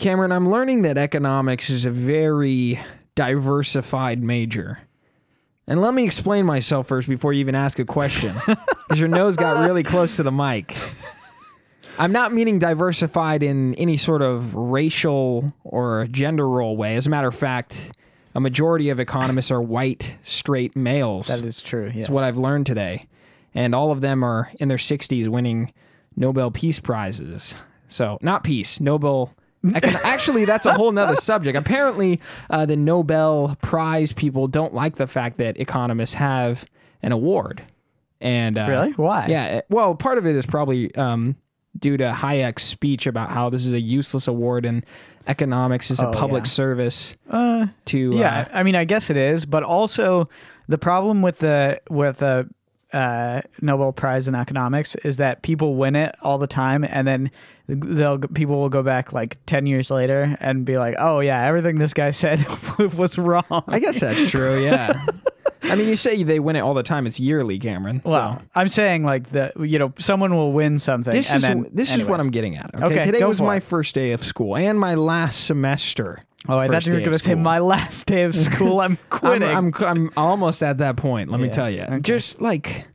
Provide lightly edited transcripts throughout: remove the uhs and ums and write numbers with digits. Cameron, I'm learning that economics is a very diversified major. And let me explain myself first before you even ask a question, because your nose got really close to the mic. I'm not meaning diversified in any sort of racial or gender role way. As a matter of fact, a majority of economists are white, straight males. That is true. Yes. It's what I've learned today. And all of them are in their 60s winning Nobel Peace Prizes. So, not peace, Nobel. Actually, that's a whole nother subject. Apparently, the Nobel Prize people don't like the fact that economists have an award. And really? Why? Yeah. Well, part of it is probably... due to Hayek's speech about how this is a useless award and economics is a public service to... Yeah, I mean, I guess it is, but also the problem with the Nobel Prize in economics is that people win it all the time, and then people will go back like 10 years later and be like, oh yeah, everything this guy said was wrong. I guess that's true, yeah. I mean, you say they win it all the time. It's yearly, Cameron. Well, so. I'm saying like someone will win something. This is what I'm getting at. Okay, today was my first day of school and my last semester. Oh, I thought you were going to say my last day of school. I'm quitting. I'm almost at that point. Let me tell you. Okay. Just like,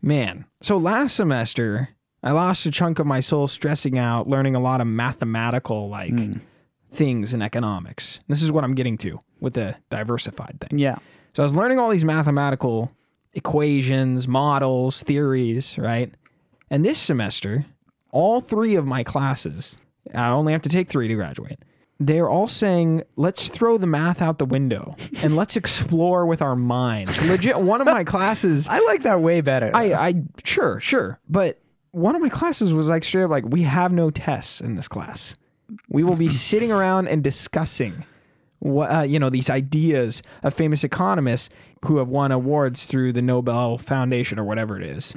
man. So last semester, I lost a chunk of my soul stressing out, learning a lot of mathematical things in economics. This is what I'm getting to with the diversified thing. Yeah. So I was learning all these mathematical equations, models, theories, right? And this semester, all three of my classes, I only have to take three to graduate, they're all saying, let's throw the math out the window and let's explore with our minds. Legit, one of my classes... I like that way better. Sure. But one of my classes was like straight up like, we have no tests in this class. We will be sitting around and discussing these ideas of famous economists who have won awards through the Nobel Foundation or whatever it is.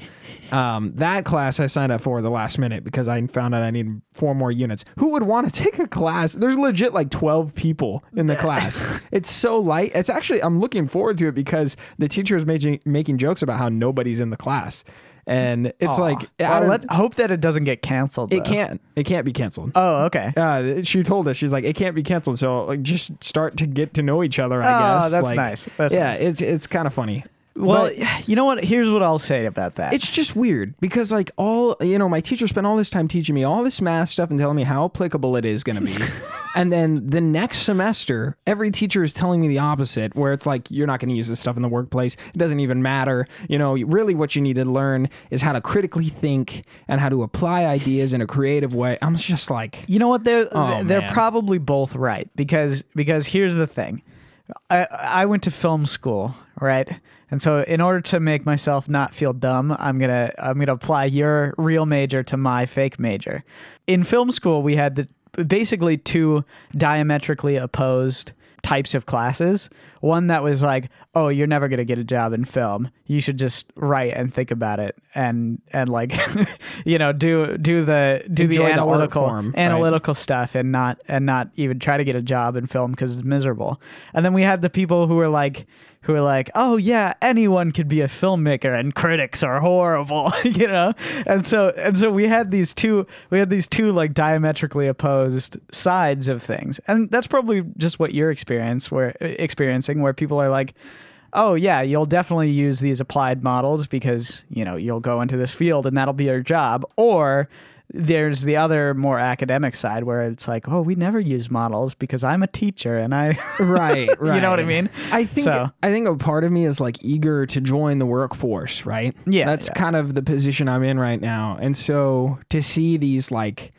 That class I signed up for the last minute because I found out I need 4 more units. Who would want to take a class? There's legit like 12 people in the class. It's so light. It's actually, I'm looking forward to it because the teacher is making jokes about how nobody's in the class. And it's let's hope that it doesn't get canceled. Though. It can't be canceled. Oh, okay. She told us, she's like, it can't be canceled. So like, just start to get to know each other, I guess. That's like, nice. That's nice. It's kind of funny. Well, but, you know what? Here's what I'll say about that. It's just weird because like my teacher spent all this time teaching me all this math stuff and telling me how applicable it is going to be. And then the next semester, every teacher is telling me the opposite, where it's like, you're not going to use this stuff in the workplace. It doesn't even matter. You know, really what you need to learn is how to critically think and how to apply ideas in a creative way. I'm just like... You know what? They're probably both right because here's the thing. I went to film school, right? And so in order to make myself not feel dumb, I'm going to apply your real major to my fake major. In film school, we had basically two diametrically opposed types of classes. One that was like, oh, you're never going to get a job in film. You should just write and think about it and like, you know, do the analytical stuff and not even try to get a job in film because it's miserable. And then we had the people who were like, oh yeah, anyone could be a filmmaker and critics are horrible, you know? And so we had these two like diametrically opposed sides of things. And that's probably just what you're experiencing where people are like, oh yeah, you'll definitely use these applied models because, you know, you'll go into this field and that'll be your job. Or there's the other more academic side where it's like, oh, we never use models because I'm a teacher and I... Right. You know what I mean? I think a part of me is like eager to join the workforce, right? Yeah. That's kind of the position I'm in right now. And so to see these like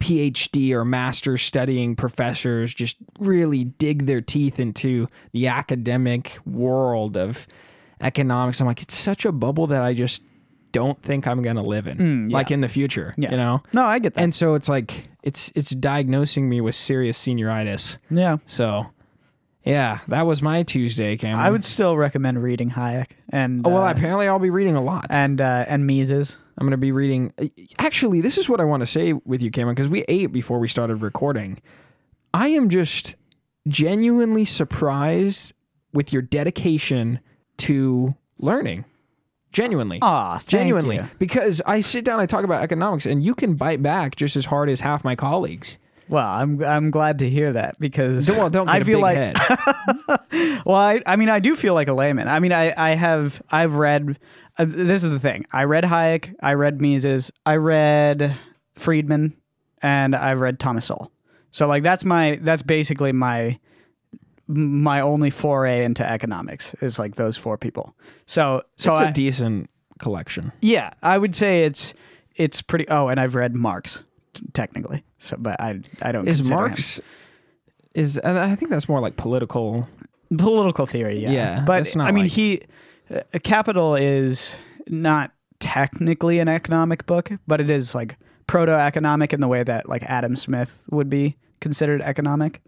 PhD or master's studying professors just really dig their teeth into the academic world of economics, I'm like, it's such a bubble that I just... don't think I'm going to live in like in the future, you know? No, I get that. And so it's like, it's diagnosing me with serious senioritis. Yeah. So yeah, that was my Tuesday, Cameron. I would still recommend reading Hayek and... well, apparently I'll be reading a lot. And Mises. I'm going to be reading... Actually, this is what I want to say with you, Cameron, because we ate before we started recording. I am just genuinely surprised with your dedication to learning. Genuinely. Genuinely. You. Because I sit down, I talk about economics, and you can bite back just as hard as half my colleagues. Well, I'm glad to hear that because don't get I feel a big like head. Well, I mean, I do feel like a layman. I mean, I've read this is the thing. I read Hayek, I read Mises, I read Friedman, and I've read Thomas Sowell. So like that's basically my only foray into economics is like those four people. So it's a decent collection. Yeah, I would say it's pretty. Oh, and I've read Marx technically. So, but I don't. Is Marx him. Is I think that's more like political theory. Yeah, but I mean Capital is not technically an economic book, but it is like proto-economic in the way that like Adam Smith would be considered economic.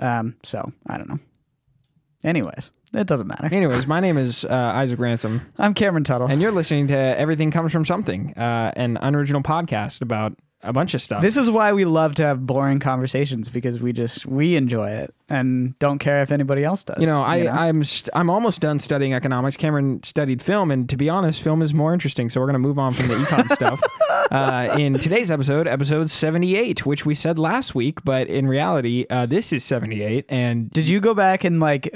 So I don't know. Anyways, it doesn't matter. Anyways, my name is Isaac Ransom. I'm Cameron Tuttle. And you're listening to Everything Comes From Something, an unoriginal podcast about a bunch of stuff. This is why we love to have boring conversations, because we enjoy it and don't care if anybody else does. I'm almost done studying economics. Cameron studied film, and to be honest, film is more interesting, so we're going to move on from the econ stuff. In today's episode 78, which we said last week, but in reality, this is 78. And did you go back and like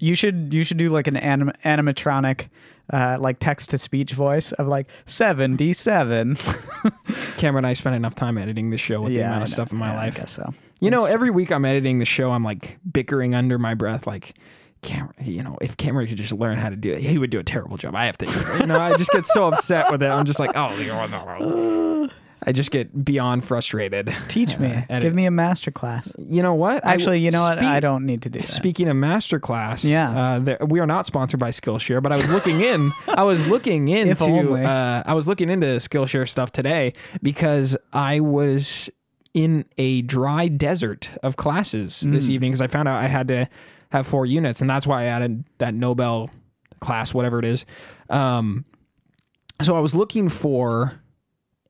you should do like an animatronic like text-to-speech voice of like 77. Cameron and I spent enough time editing this show with the amount of stuff in my life. I guess so. You know, every week I'm editing the show, I'm like bickering under my breath, like, Cameron, you know, if Cameron could just learn how to do it, he would do a terrible job. I have to do it. You know, I just get so upset with it. I'm just like, oh, I just get beyond frustrated. Teach me. Give me a masterclass. You know what? Actually, you know what? I don't need to do that. Speaking of masterclass, we are not sponsored by Skillshare, but I was looking in. I was looking into Skillshare stuff today because I was in a dry desert of classes this evening because I found out I had to have 4 units, and that's why I added that Nobel class, whatever it is. So I was looking for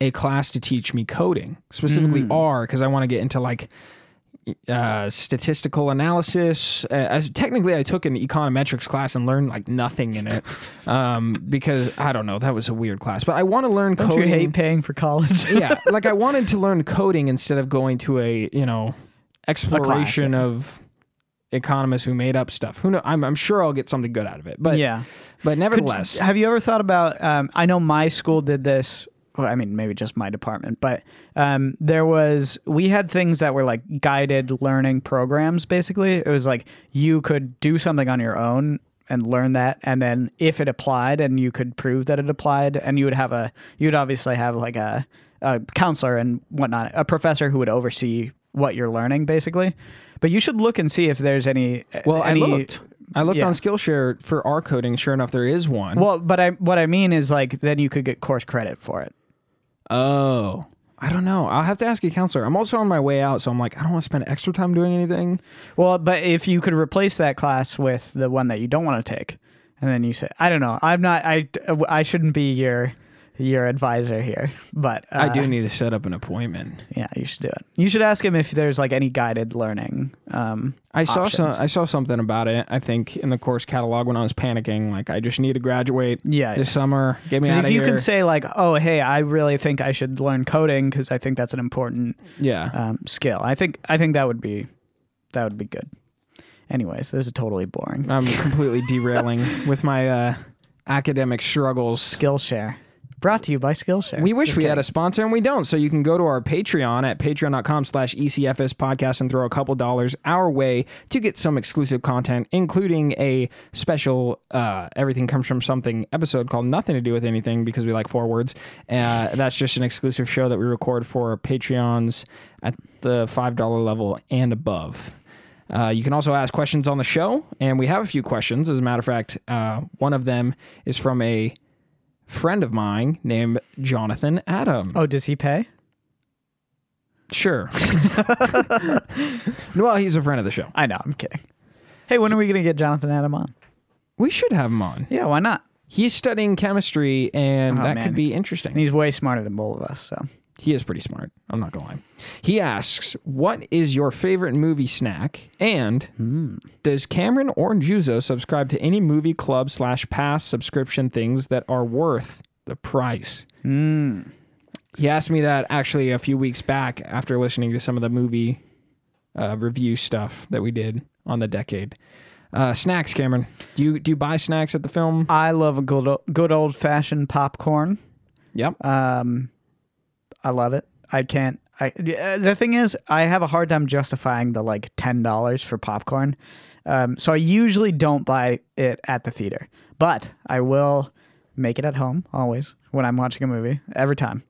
a class to teach me coding, specifically R, because I want to get into like statistical analysis. Technically, I took an econometrics class and learned like nothing in it because I don't know. That was a weird class, but I want to learn coding. Don't you hate paying for college? Yeah, like I wanted to learn coding instead of going to a exploration of economists who made up stuff. Who knows? I'm sure I'll get something good out of it. But but nevertheless, have you ever thought about? I know my school did this. Well, I mean, maybe just my department, but we had things that were like guided learning programs, basically. It was like you could do something on your own and learn that, and then if it applied and you could prove that it applied, and you'd obviously have like a counselor and whatnot, a professor who would oversee what you're learning, basically. But you should look and see if there's any... Well, I looked on Skillshare for R coding. Sure enough, there is one. Well, but what I mean is like then you could get course credit for it. Oh, I don't know. I'll have to ask a counselor. I'm also on my way out, so I'm like, I don't want to spend extra time doing anything. Well, but if you could replace that class with the one that you don't want to take, and then you say, I don't know, I'm not, I shouldn't be your advisor here, but I do need to set up an appointment. Yeah, you should do it. You should ask him if there's like any guided learning. I saw something about it, I think, in the course catalog when I was panicking. Like, I just need to graduate this summer. Get me out of here. If you can say like, oh, hey, I really think I should learn coding because I think that's an important skill. I think that would be good. Anyways, this is totally boring. I'm completely derailing with my academic struggles. Skillshare. Brought to you by Skillshare. We wish we had a sponsor, and we don't. So you can go to our Patreon at patreon.com/ECFS podcast and throw a couple dollars our way to get some exclusive content, including a special Everything Comes From Something episode called Nothing to Do With Anything, because we like 4 words. That's just an exclusive show that we record for Patreons at the $5 level and above. You can also ask questions on the show, and we have a few questions. As a matter of fact, one of them is from a friend of mine named Jonathan Adam. Oh, does he pay? Sure. Well, he's a friend of the show. I know, I'm kidding. Hey, when are we going to get Jonathan Adam on? We should have him on. Yeah, why not? He's studying chemistry, and that could be interesting. And he's way smarter than both of us, so... He is pretty smart. I'm not going to lie. He asks, what is your favorite movie snack? And does Cameron or Juzo subscribe to any movie club /pass subscription things that are worth the price? He asked me that actually a few weeks back after listening to some of the movie review stuff that we did on the decade. Snacks, Cameron. Do you buy snacks at the film? I love a good old-fashioned popcorn. Yep. I love it. I can't. The thing is, I have a hard time justifying the like $10 for popcorn. So I usually don't buy it at the theater, but I will make it at home always when I'm watching a movie. Every time,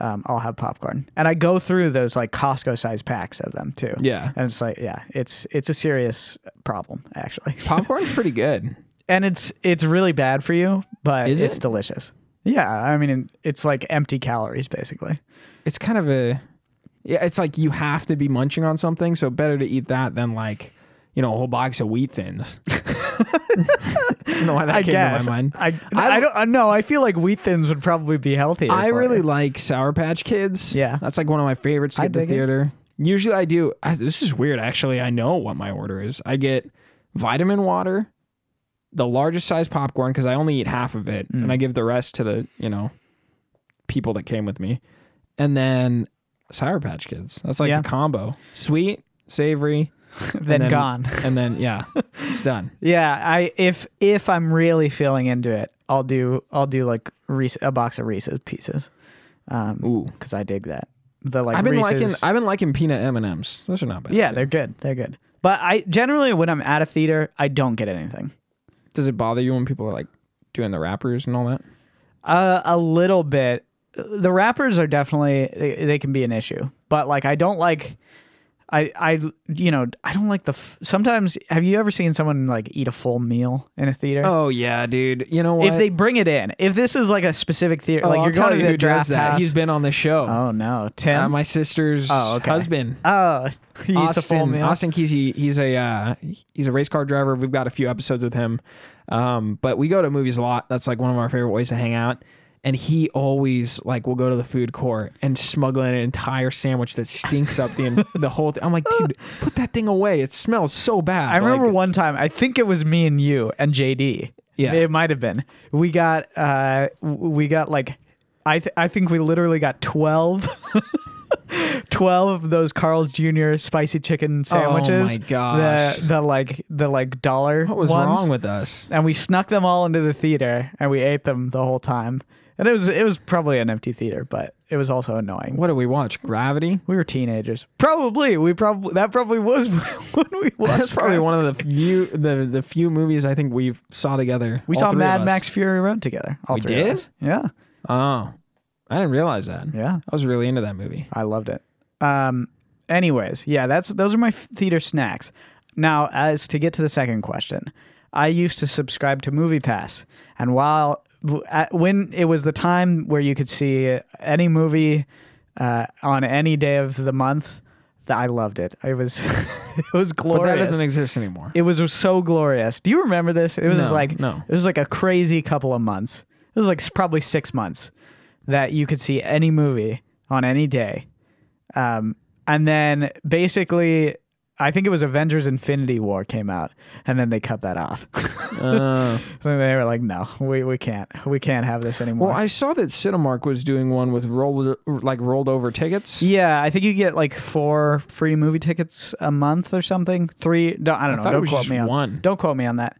I'll have popcorn, and I go through those like Costco size packs of them too. Yeah, and it's like, yeah, it's a serious problem actually. Popcorn's pretty good, and it's really bad for you, but it's delicious. Yeah, I mean, it's like empty calories basically. It's kind of it's like you have to be munching on something, so better to eat that than like, you know, a whole box of Wheat Thins. I don't know why that came to my mind. I don't know. I feel like Wheat Thins would probably be healthier. I really like Sour Patch Kids. Yeah. That's like one of my favorites to get to the theater. Usually I do. This is weird, actually. I know what my order is. I get vitamin water, the largest size popcorn, because I only eat half of it, and I give the rest to the, you know, people that came with me. And then Sour Patch Kids. That's like the combo. Sweet, savory. then gone. And then, yeah, it's done. Yeah, if I'm really feeling into it, I'll do like a box of Reese's Pieces. Ooh, because I dig that. The like I've been liking peanut M&Ms. Those are not bad. Yeah, too. They're good. They're good. But I generally, when I'm at a theater, I don't get anything. Does it bother you when people are like doing the wrappers and all that? A little bit. The wrappers are definitely they can be an issue. But like I don't like. I don't like sometimes, have you ever seen someone like eat a full meal in a theater? Oh yeah, dude. You know what? If they bring it in, if this is like a specific theater, like you're going to the Draft House. He's been on the show. Oh no. Tim, my sister's husband. Oh, he eats a full meal. Austin Kesey, he's a race car driver. We've got a few episodes with him. But we go to movies a lot. That's like one of our favorite ways to hang out. And he always like will go to the food court and smuggle in an entire sandwich that stinks up the whole thing. I'm like, dude, put that thing away. It smells so bad. I remember one time, I think it was me and you and JD. Yeah, it might have been. We got I think we literally got 12. 12 of those Carl's Jr. spicy chicken sandwiches. Oh my gosh. The dollar ones. What was wrong with us? And we snuck them all into the theater and we ate them the whole time. And it was probably an empty theater, but it was also annoying. What did we watch? Gravity? We were teenagers. Probably. That probably was when we watched. That's probably one of the few movies I think we saw together. We saw Mad Max Fury Road together. All three of us. Yeah. Oh. I didn't realize that. Yeah. I was really into that movie. I loved it. Anyways, yeah, those are my theater snacks. Now, as to get to the second question, I used to subscribe to MoviePass, and when it was the time where you could see any movie on any day of the month, I loved it. It was it was glorious. But that doesn't exist anymore. It was so glorious. Do you remember this? It was It was like a crazy couple of months. It was like probably 6 months that you could see any movie on any day. And then basically, I think it was Avengers Infinity War came out, and then they cut that off. So they were like, no, we can't have this anymore. Well, I saw that Cinemark was doing one with rolled over tickets. Yeah, I think you get like 4 free movie tickets a month or something. 3, I don't know. Don't quote me on one. Don't quote me on that.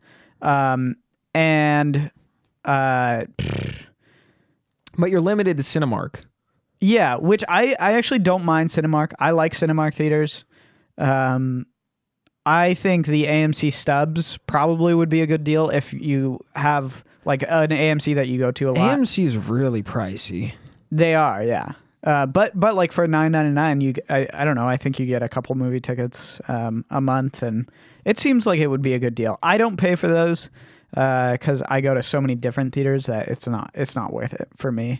But you're limited to Cinemark. Yeah, which I actually don't mind Cinemark. I like Cinemark theaters. I think the AMC stubs probably would be a good deal if you have like an AMC that you go to a lot. AMC is really pricey. They are, yeah. But like for $9.99, I don't know. I think you get a couple movie tickets a month, and it seems like it would be a good deal. I don't pay for those because I go to so many different theaters that it's not worth it for me.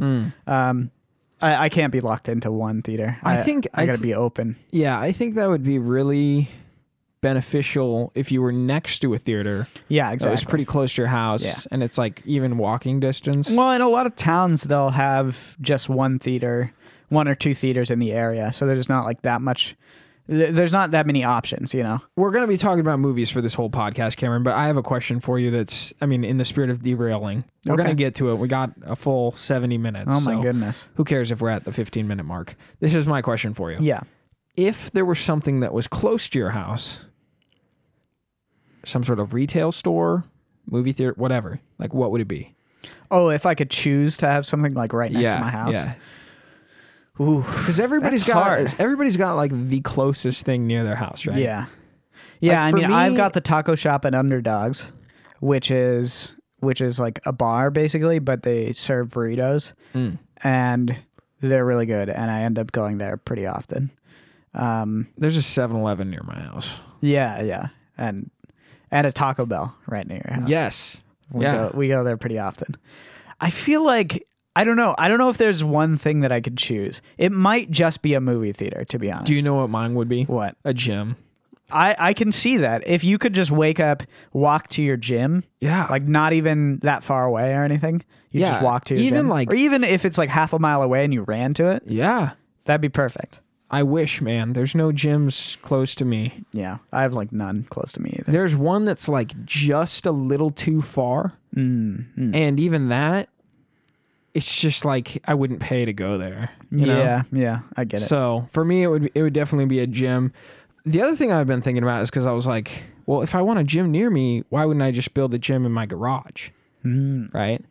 I can't be locked into one theater. I think I got to be open. Yeah, I think that would be really beneficial if you were next to a theater. Yeah, exactly. It's pretty close to your house, and it's like even walking distance. Well, in a lot of towns, they'll have just one theater, one or two theaters in the area, so there's not like that much there's not that many options, you know? We're going to be talking about movies for this whole podcast, Cameron, but I have a question for you that's, I mean, in the spirit of derailing. We're going to get to it. We got a full 70 minutes. Oh, my goodness. Who cares if we're at the 15-minute mark? This is my question for you. Yeah. If there was something that was close to your house, some sort of retail store, movie theater, whatever, like what would it be? Oh, if I could choose to have something like right next to my house? Yeah. Ooh, because everybody's got like the closest thing near their house, right? Yeah. Yeah, like, I mean, I've got the taco shop at Underdogs, which is like a bar basically, but they serve burritos and they're really good, and I end up going there pretty often. There's a 7-Eleven near my house. Yeah, yeah. And a Taco Bell right near your house. Yes. We go there pretty often. I feel like I don't know if there's one thing that I could choose. It might just be a movie theater, to be honest. Do you know what mine would be? What? A gym. I can see that. If you could just wake up, walk to your gym. Yeah. Like not even that far away or anything. You just walk to your gym. Like, or even if it's like half a mile away and you ran to it. Yeah. That'd be perfect. I wish, man. There's no gyms close to me. Yeah. I have like none close to me either. There's one that's like just a little too far. Mm-hmm. And even that, it's just like I wouldn't pay to go there. You know? I get it. So for me, it would definitely be a gym. The other thing I've been thinking about is because I was like, well, if I want a gym near me, why wouldn't I just build a gym in my garage? Mm. Right?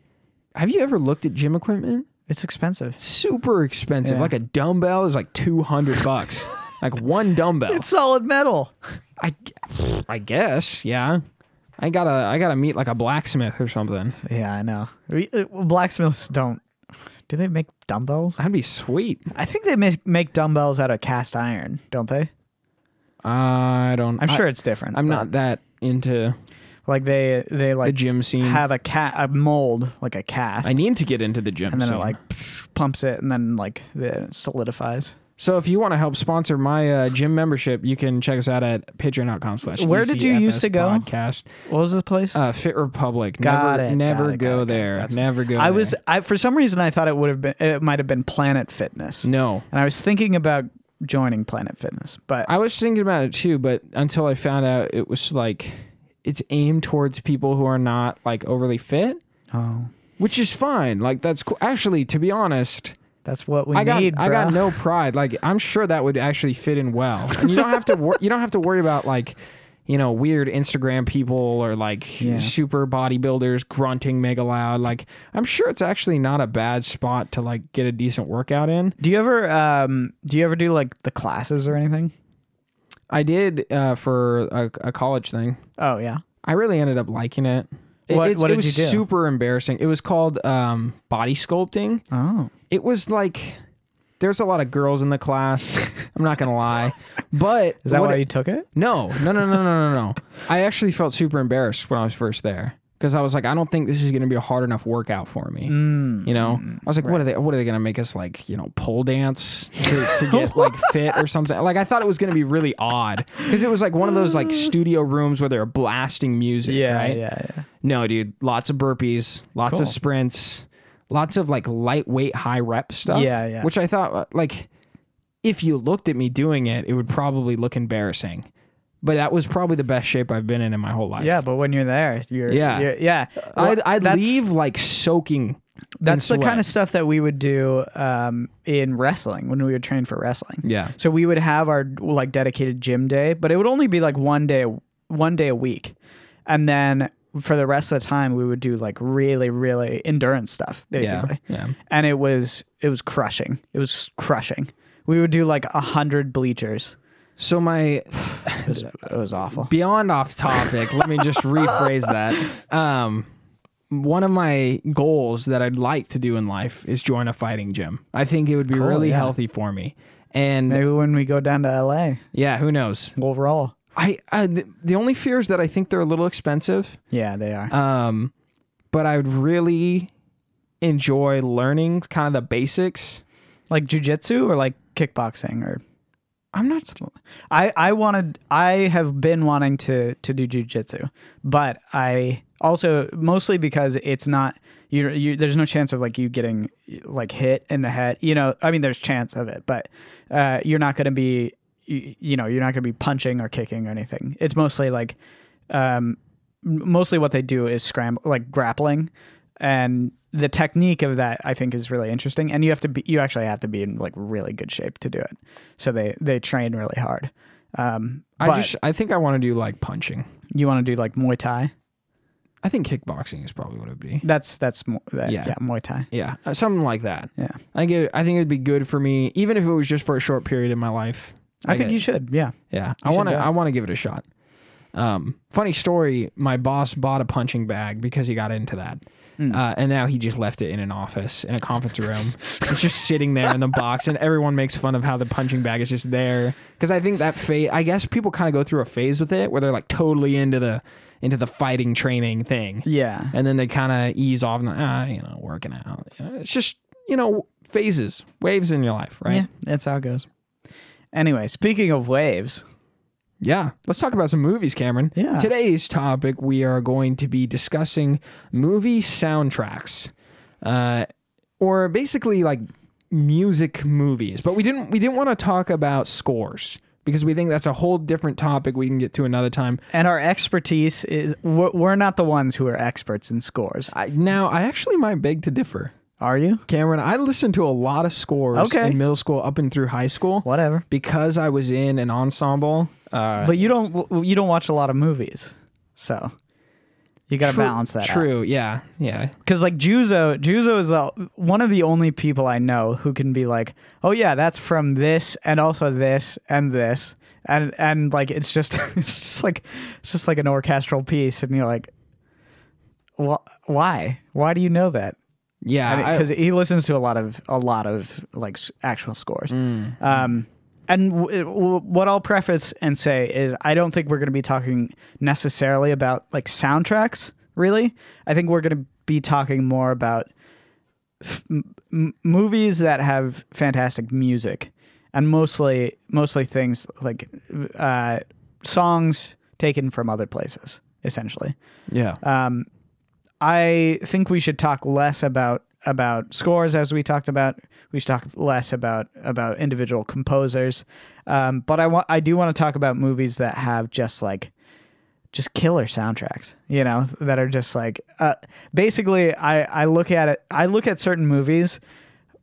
Have you ever looked at gym equipment? It's expensive. It's super expensive. Yeah. Like a dumbbell is like $200. Like one dumbbell. It's solid metal. I guess, yeah. I gotta meet like a blacksmith or something. Yeah, I know. Blacksmiths don't. Do they make dumbbells? That'd be sweet. I think they make dumbbells out of cast iron, don't they? I don't. I'm sure it's different. I'm not that into. Like they like the gym scene have a mold like a cast. I need to get into the gym, and then scene. It like pumps it, and then like it solidifies. So if you want to help sponsor my gym membership, you can check us out at patreon.com/ECFS Where did you used to go? Podcast. What was the place? Fit Republic. Never go there. Never go there. I for some reason I thought it might have been Planet Fitness. No. And I was thinking about joining Planet Fitness, but I was thinking about it too, but until I found out it was like it's aimed towards people who are not like overly fit. Oh. Which is fine. Like that's cool. Actually, to be honest, that's what we need. Bro. I got no pride. Like I'm sure that would actually fit in well. And you don't have to. You don't have to worry about like, you know, weird Instagram people or like super bodybuilders grunting mega loud. Like I'm sure it's actually not a bad spot to like get a decent workout in. Do you ever do like the classes or anything? I did for a college thing. Oh yeah. I really ended up liking it. What did you do? It was super embarrassing. It was called body sculpting. Oh. It was like, there's a lot of girls in the class. I'm not going to lie. But is that why you took it? No. I actually felt super embarrassed when I was first there because I was like, I don't think this is going to be a hard enough workout for me. You know? I was like, right. What are they going to make us like, you know, pole dance to get like fit or something? Like I thought it was going to be really odd because it was like one of those like studio rooms where they're blasting music, right? Yeah. No, dude. Lots of burpees, lots of sprints. Lots of like lightweight high rep stuff. Yeah. Which I thought like if you looked at me doing it, it would probably look embarrassing. But that was probably the best shape I've been in my whole life. Yeah, but when you're there, you're. I'd leave like soaking. That's the kind of stuff that we would do in wrestling when we would train for wrestling. Yeah. So we would have our like dedicated gym day, but it would only be like one day a week, and then for the rest of the time we would do like really, really endurance stuff basically. Yeah. And it was crushing. It was crushing. We would do like 100 bleachers. So it was awful. Beyond off topic, let me just rephrase that. One of my goals that I'd like to do in life is join a fighting gym. I think it would be really healthy for me. And maybe when we go down to LA. Yeah, who knows? We'll roll. The only fear is that I think they're a little expensive. Yeah, they are. But I would really enjoy learning kind of the basics, like jujitsu or like kickboxing or. I'm not. I have been wanting to do jujitsu, but I also mostly because it's not you. There's no chance of like you getting like hit in the head. You know, I mean, there's chance of it, but you're not going to be. you're not going to be punching or kicking or anything. It's mostly like, mostly what they do is grappling, and the technique of that I think is really interesting. And you actually have to be in really good shape to do it. So they train really hard. I think I want to do punching. You want to do Muay Thai? I think kickboxing is probably what it'd be. That's Muay Thai. Yeah, something like that. Yeah, I think it'd be good for me, even if it was just for a short period in my life. You should. Yeah, yeah. I want to give it a shot. Funny story. My boss bought a punching bag because he got into that, and now he just left it in an office in a conference room. It's just sitting there in the box, and everyone makes fun of how the punching bag is just there. Because I think that phase, I guess people kind of go through a phase with it where they're totally into the fighting training thing. Yeah. And then they kind of ease off and working out. It's just, phases, waves in your life, right? Yeah, that's how it goes. Anyway, speaking of waves. Yeah. Let's talk about some movies, Cameron. Yeah. Today's topic, we are going to be discussing movie soundtracks, or basically music movies. But we didn't want to talk about scores, because we think that's a whole different topic we can get to another time. And our expertise is, we're not the ones who are experts in scores. I actually might beg to differ. Are you? Cameron, I listened to a lot of scores in middle school up and through high school. Whatever. Because I was in an ensemble. But you don't watch a lot of movies, so you got to balance that out. True, yeah, yeah. Because Juzo is one of the only people I know who can be oh yeah, that's from this and also this and it's just like an orchestral piece, and you're why do you know that? Yeah, because he listens to a lot of actual scores. And what I'll preface and say is I don't think we're going to be talking necessarily about soundtracks, really. I think we're going to be talking more about movies that have fantastic music, and mostly things songs taken from other places, essentially. Yeah. I think we should talk less about scores, as we talked about. We should talk less about individual composers, but I do want to talk about movies that have just killer soundtracks, that are basically I look at certain movies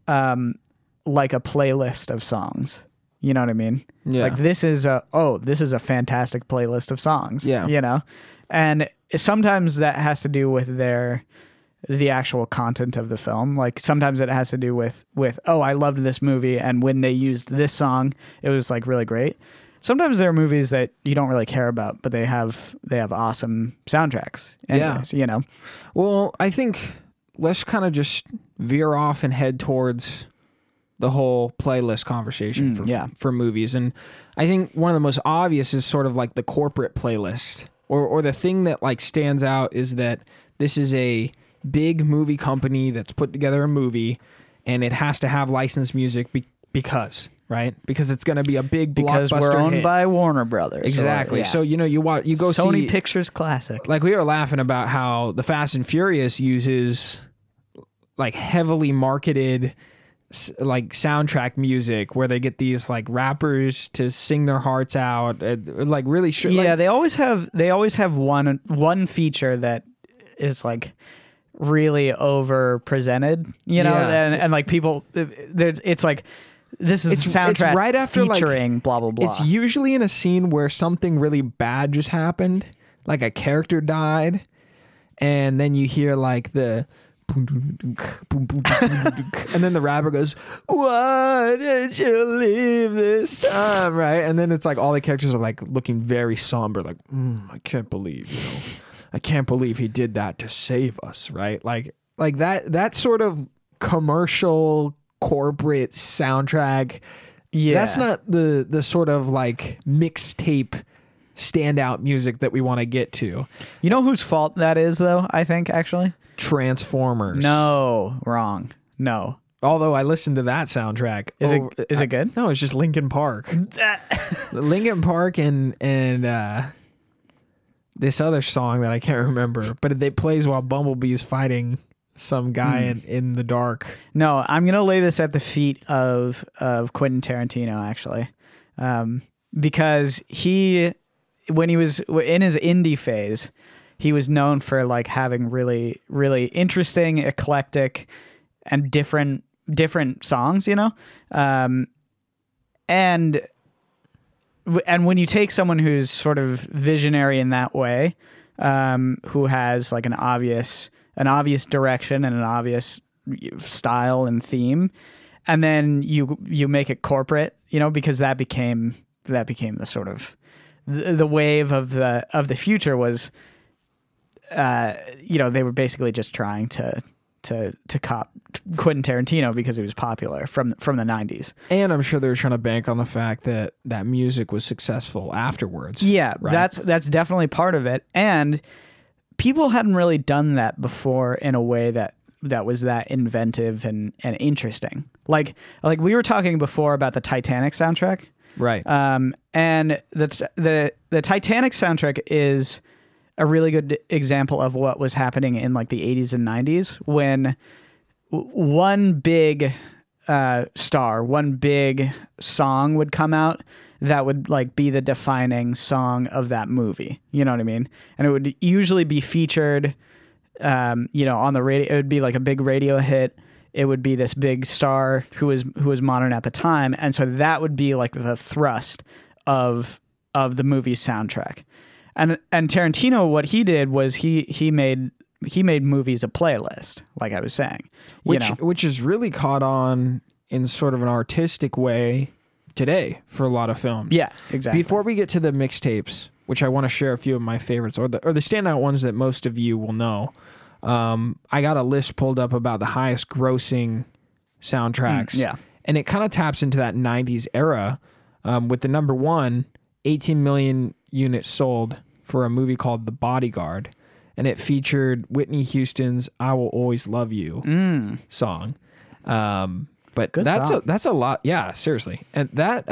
like a playlist of songs. You know what I mean? Yeah. This is a fantastic playlist of songs. Yeah. And sometimes that has to do with the actual content of the film. Sometimes it has to do with I loved this movie, and when they used this song, it was really great. Sometimes there are movies that you don't really care about, but they have awesome soundtracks. Anyways, yeah. Well, I think let's kind of just veer off and head towards the whole playlist conversation for movies. And I think one of the most obvious is sort of the corporate playlist, or the thing that stands out is that this is a big movie company that's put together a movie, and it has to have licensed music because it's going to be a big blockbuster. Because we're owned by Warner Brothers. Exactly. So, you go Sony see... Sony Pictures Classic. We were laughing about how the Fast and Furious uses heavily marketed soundtrack music, where they get these rappers to sing their hearts out, really straight. Yeah, they always have one feature that is really over presented, yeah. and people, it's this is the soundtrack it's right after featuring blah blah blah. It's usually in a scene where something really bad just happened, like a character died, and then you hear the and then the rapper goes, "Why did you leave this time?" Right, and then it's all the characters are looking very somber, I can't believe I can't believe he did that to save us, right? That sort of commercial corporate soundtrack. Yeah. That's not the sort of mixtape standout music that we want to get to. You know whose fault that is, though, I think, actually? Transformers. No, wrong. No. Although I listened to that soundtrack. Is it good? No, it's just Linkin Park. Linkin Park and this other song that I can't remember, but it plays while Bumblebee's fighting some guy in the dark. No, I'm going to lay this at the feet of Quentin Tarantino, actually. because when he was in his indie phase, he was known for like having really, really interesting, eclectic, and different songs, you know? And when you take someone who's sort of visionary in that way, who has like an obvious direction and an obvious style and theme, and then you make it corporate, you know, because that became the sort of the wave of the future was, you know, they were basically just trying to cop Quentin Tarantino because he was popular from the 90s. And I'm sure they were trying to bank on the fact that music was successful afterwards. Yeah, right? That's definitely part of it. And people hadn't really done that before in a way that was that inventive and interesting. Like we were talking before about the Titanic soundtrack. Right. And that's the Titanic soundtrack is a really good example of what was happening in like the 80s and 90s when one big star, one big song would come out that would like be the defining song of that movie. You know what I mean? And it would usually be featured, you know, on the radio. It would be like a big radio hit. It would be this big star who was modern at the time. And so that would be like the thrust of the movie's soundtrack. And Tarantino, what he did was he made movies a playlist, like I was saying, which has really caught on in sort of an artistic way today for a lot of films. Yeah, exactly. Before we get to the mixtapes, which I want to share a few of my favorites or the standout ones that most of you will know, I got a list pulled up about the highest grossing soundtracks. Yeah, and it kind of taps into that '90s era with the number one, 18 million units sold for a movie called The Bodyguard, and it featured Whitney Houston's "I Will Always Love You" song. But good song. That's a lot. Yeah, seriously. And that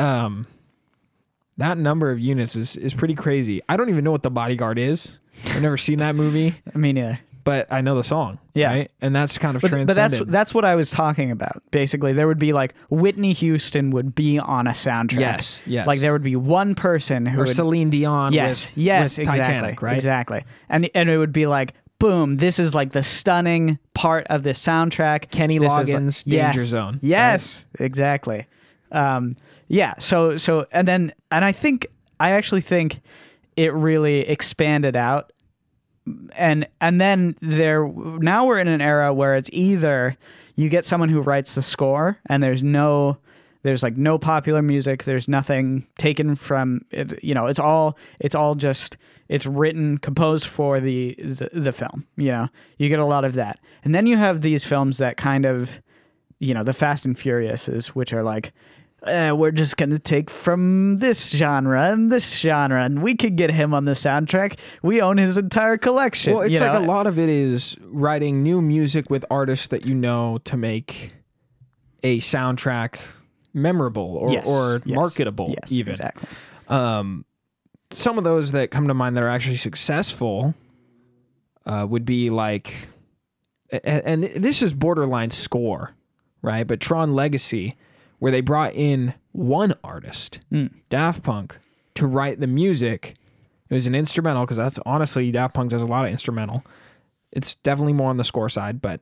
number of units is pretty crazy. I don't even know what The Bodyguard is. I've never seen that movie. Me neither. But I know the song, yeah. Right? And that's kind of transcendent. But that's what I was talking about. Basically, there would be like Whitney Houston would be on a soundtrack. Yes, yes. Like there would be one person who Celine Dion. Yes, with Titanic, right? Exactly. And it would be like, boom, this is like the stunning part of the soundtrack. Kenny Loggins, Danger Zone. Yes, right? Exactly. Yeah. So and I actually think it really expanded out. And then now we're in an era where it's either you get someone who writes the score and there's no popular music, there's nothing taken from it, you know, it's all just it's written, composed for the film, you know. You get a lot of that. And then you have these films that kind of, you know, the Fast and Furiouses, which are like we're just going to take from this genre, and we could get him on the soundtrack. We own his entire collection. Well, it's like a lot of it is writing new music with artists that you know to make a soundtrack memorable or marketable, even. Exactly. Some of those that come to mind that are actually successful would be like, and this is borderline score, right? But Tron Legacy, where they brought in one artist, Daft Punk, to write the music. It was an instrumental, because that's honestly, Daft Punk does a lot of instrumental. It's definitely more on the score side, but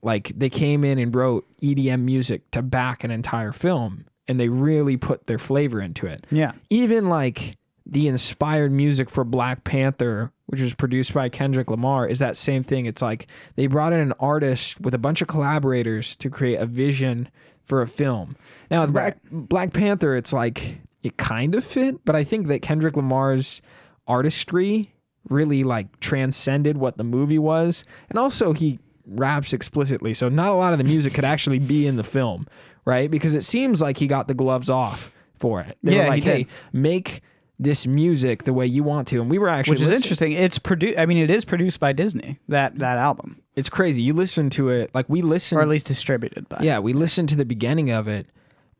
like they came in and wrote EDM music to back an entire film, and they really put their flavor into it. Yeah. Even like the inspired music for Black Panther, which was produced by Kendrick Lamar, is that same thing. It's like they brought in an artist with a bunch of collaborators to create a vision for a film. Now, with Black Panther, it's like it kind of fit, but I think that Kendrick Lamar's artistry really like transcended what the movie was. And also he raps explicitly, so not a lot of the music could actually be in the film, right? Because it seems like he got the gloves off for it. They were like, hey, make this music the way you want to. And we were actually, which is interesting. It's produced. I mean, it is produced by Disney, that album. It's crazy. You listen to it, like we listen, or at least distributed by. Yeah, we listened to the beginning of it,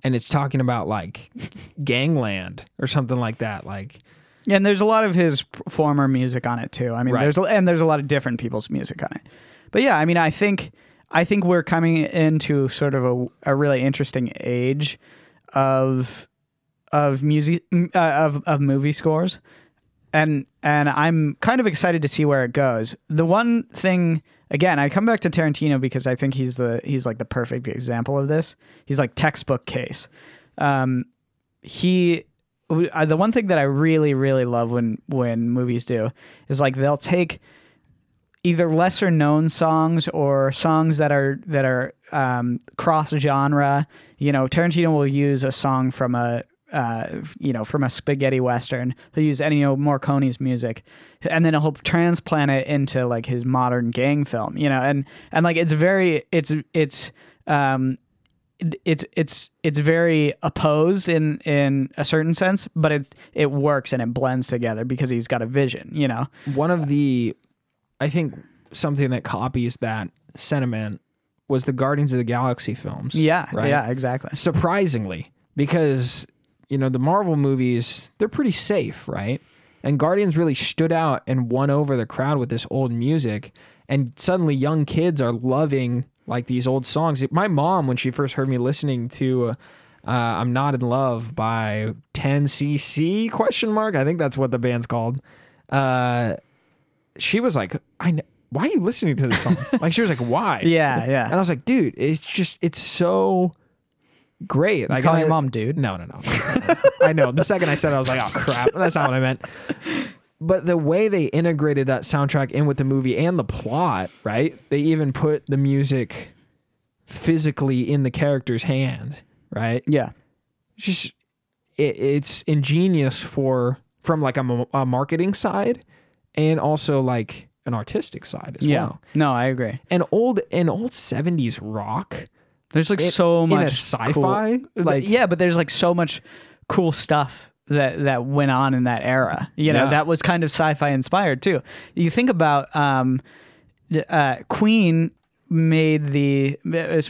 and it's talking about like gangland or something like that. Like, yeah, and there's a lot of his former music on it too. I mean, there's a lot of different people's music on it. But yeah, I mean, I think we're coming into sort of a really interesting age of of music of movie scores, and I'm kind of excited to see where it goes. The one thing, again, I come back to Tarantino because I think he's like the perfect example of this. He's like textbook case. The one thing that I really, really love when movies do is like they'll take either lesser known songs or songs that are cross genre. You know, Tarantino will use a song from a spaghetti western. He'll use Ennio Morricone's music, and then he'll transplant it into like his modern gang film. You know, and like it's very opposed in a certain sense, but it works and it blends together because he's got a vision, you know. I think something that copies that sentiment was the Guardians of the Galaxy films. Yeah, right? Yeah, exactly. Surprisingly, because you know the Marvel movies, they're pretty safe, right? And Guardians really stood out and won over the crowd with this old music, and suddenly young kids are loving like these old songs. My mom, when she first heard me listening to I'm Not in Love by 10cc ? I think that's what the band's called. She was like, why are you listening to this song? Like, she was like, why? Yeah, yeah. And I was like, dude, it's so great. Like, call your mom, dude. No. I know. The second I said it, I was like, oh, crap. That's not what I meant. But the way they integrated that soundtrack in with the movie and the plot, right? They even put the music physically in the character's hand, right? Yeah. Just, it's ingenious from like a marketing side. And also like an artistic side as well. No, I agree. An old 70s rock. There's like so much in a sci-fi. Cool, like, yeah, but there's like so much cool stuff that went on in that era. You know, that was kind of sci-fi inspired too. You think about Queen made the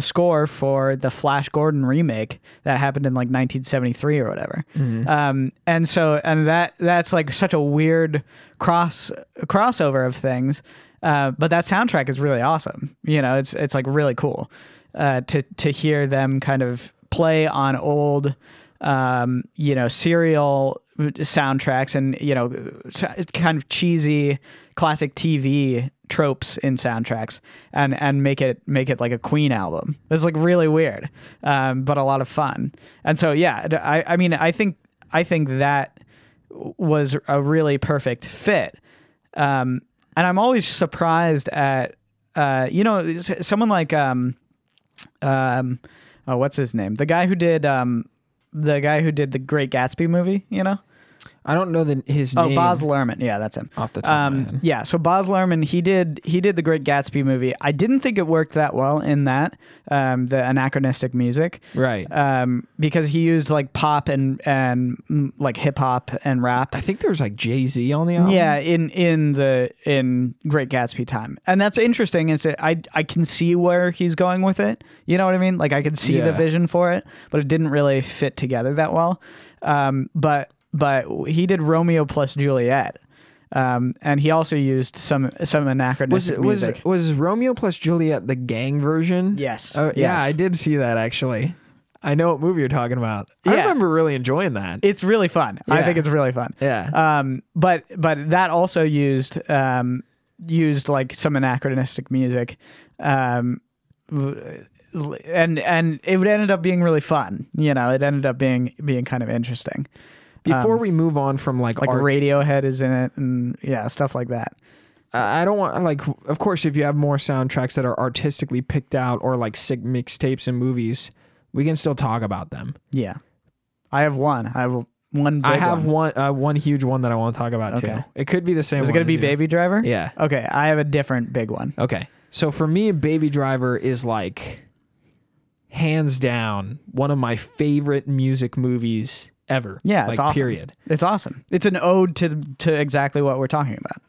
score for the Flash Gordon remake that happened in like 1973 or whatever. Mm-hmm. That's like such a weird crossover of things. But that soundtrack is really awesome. You know, it's like really cool to hear them kind of play on old serial soundtracks and kind of cheesy classic TV tropes in soundtracks and make it like a Queen album. It's like really weird, but a lot of fun. And so yeah, I think that was a really perfect fit. And I'm always surprised at someone like what's his name? The guy who did the Great Gatsby movie, you know? I don't know his name. Oh, Baz Luhrmann. Yeah, that's him. Off the top of my head. Yeah, so Baz Luhrmann, he did the Great Gatsby movie. I didn't think it worked that well in that, the anachronistic music. Right. Because he used like pop and like hip hop and rap. I think there was like Jay-Z on the album. Yeah, in Great Gatsby time. And that's interesting. I can see where he's going with it. You know what I mean? Like I could see the vision for it, but it didn't really fit together that well. But he did Romeo plus Juliet, and he also used some anachronistic music. Was Romeo plus Juliet the gang version? Yes. Oh, yes. Yeah, I did see that actually. I know what movie you're talking about. Yeah. I remember really enjoying that. It's really fun. Yeah. I think it's really fun. Yeah. But that also used like some anachronistic music, and it ended up being really fun. You know, it ended up being kind of interesting. Before we move on from like Radiohead is in it and yeah, stuff like that. I don't want of course, if you have more soundtracks that are artistically picked out or like sick mixtapes and movies, we can still talk about them. Yeah, I have one. One huge one that I want to talk about too. It could be the same. Is it going to be Baby Driver? Yeah. Okay, I have a different big one. Okay, so for me, Baby Driver is like hands down one of my favorite music movies ever. Yeah, it's awesome. Period. It's awesome. It's an ode to exactly what we're talking about.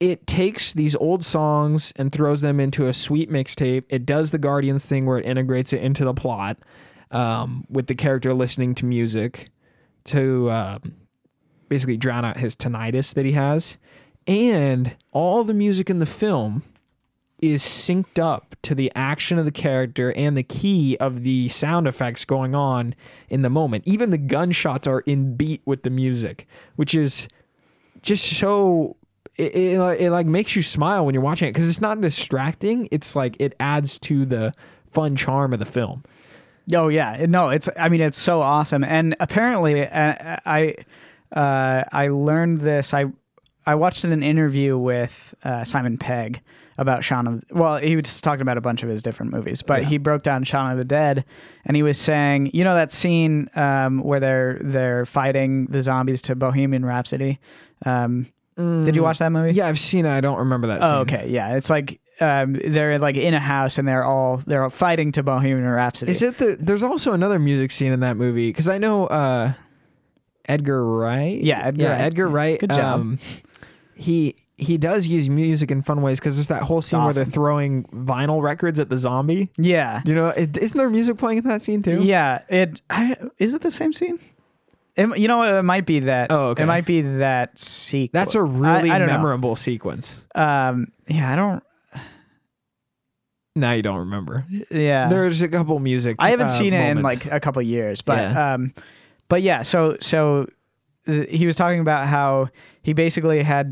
It takes these old songs and throws them into a sweet mixtape. It does the Guardians thing where it integrates it into the plot, with the character listening to music to basically drown out his tinnitus that he has. And all the music in the film is synced up to the action of the character and the key of the sound effects going on in the moment. Even the gunshots are in beat with the music, which is just so... It like makes you smile when you're watching it because it's not distracting. It's like it adds to the fun charm of the film. Oh, yeah. No, it's... I mean, it's so awesome. And apparently, I learned this... I watched an interview with Simon Pegg about Shaun of... Well, he was just talking about a bunch of his different movies, but he broke down Shaun of the Dead, and he was saying, you know that scene where they're fighting the zombies to Bohemian Rhapsody? Did you watch that movie? Yeah, I've seen it. I don't remember that scene. Oh, okay, yeah. It's like... they're like in a house and they're all fighting to Bohemian Rhapsody. Is it there's also another music scene in that movie because I know Edgar Wright. Yeah, Edgar Wright. Good job. He does use music in fun ways because there's that whole scene where they're throwing vinyl records at the zombie. Yeah, you know, isn't there music playing in that scene too? Yeah, is it the same scene? You know, it might be that. Oh, okay. It might be that sequence. That's a really memorable sequence. Yeah, I don't. Now you don't remember. Yeah, there's a couple music. I haven't seen it moments in like a couple years, but yeah. He was talking about how he basically had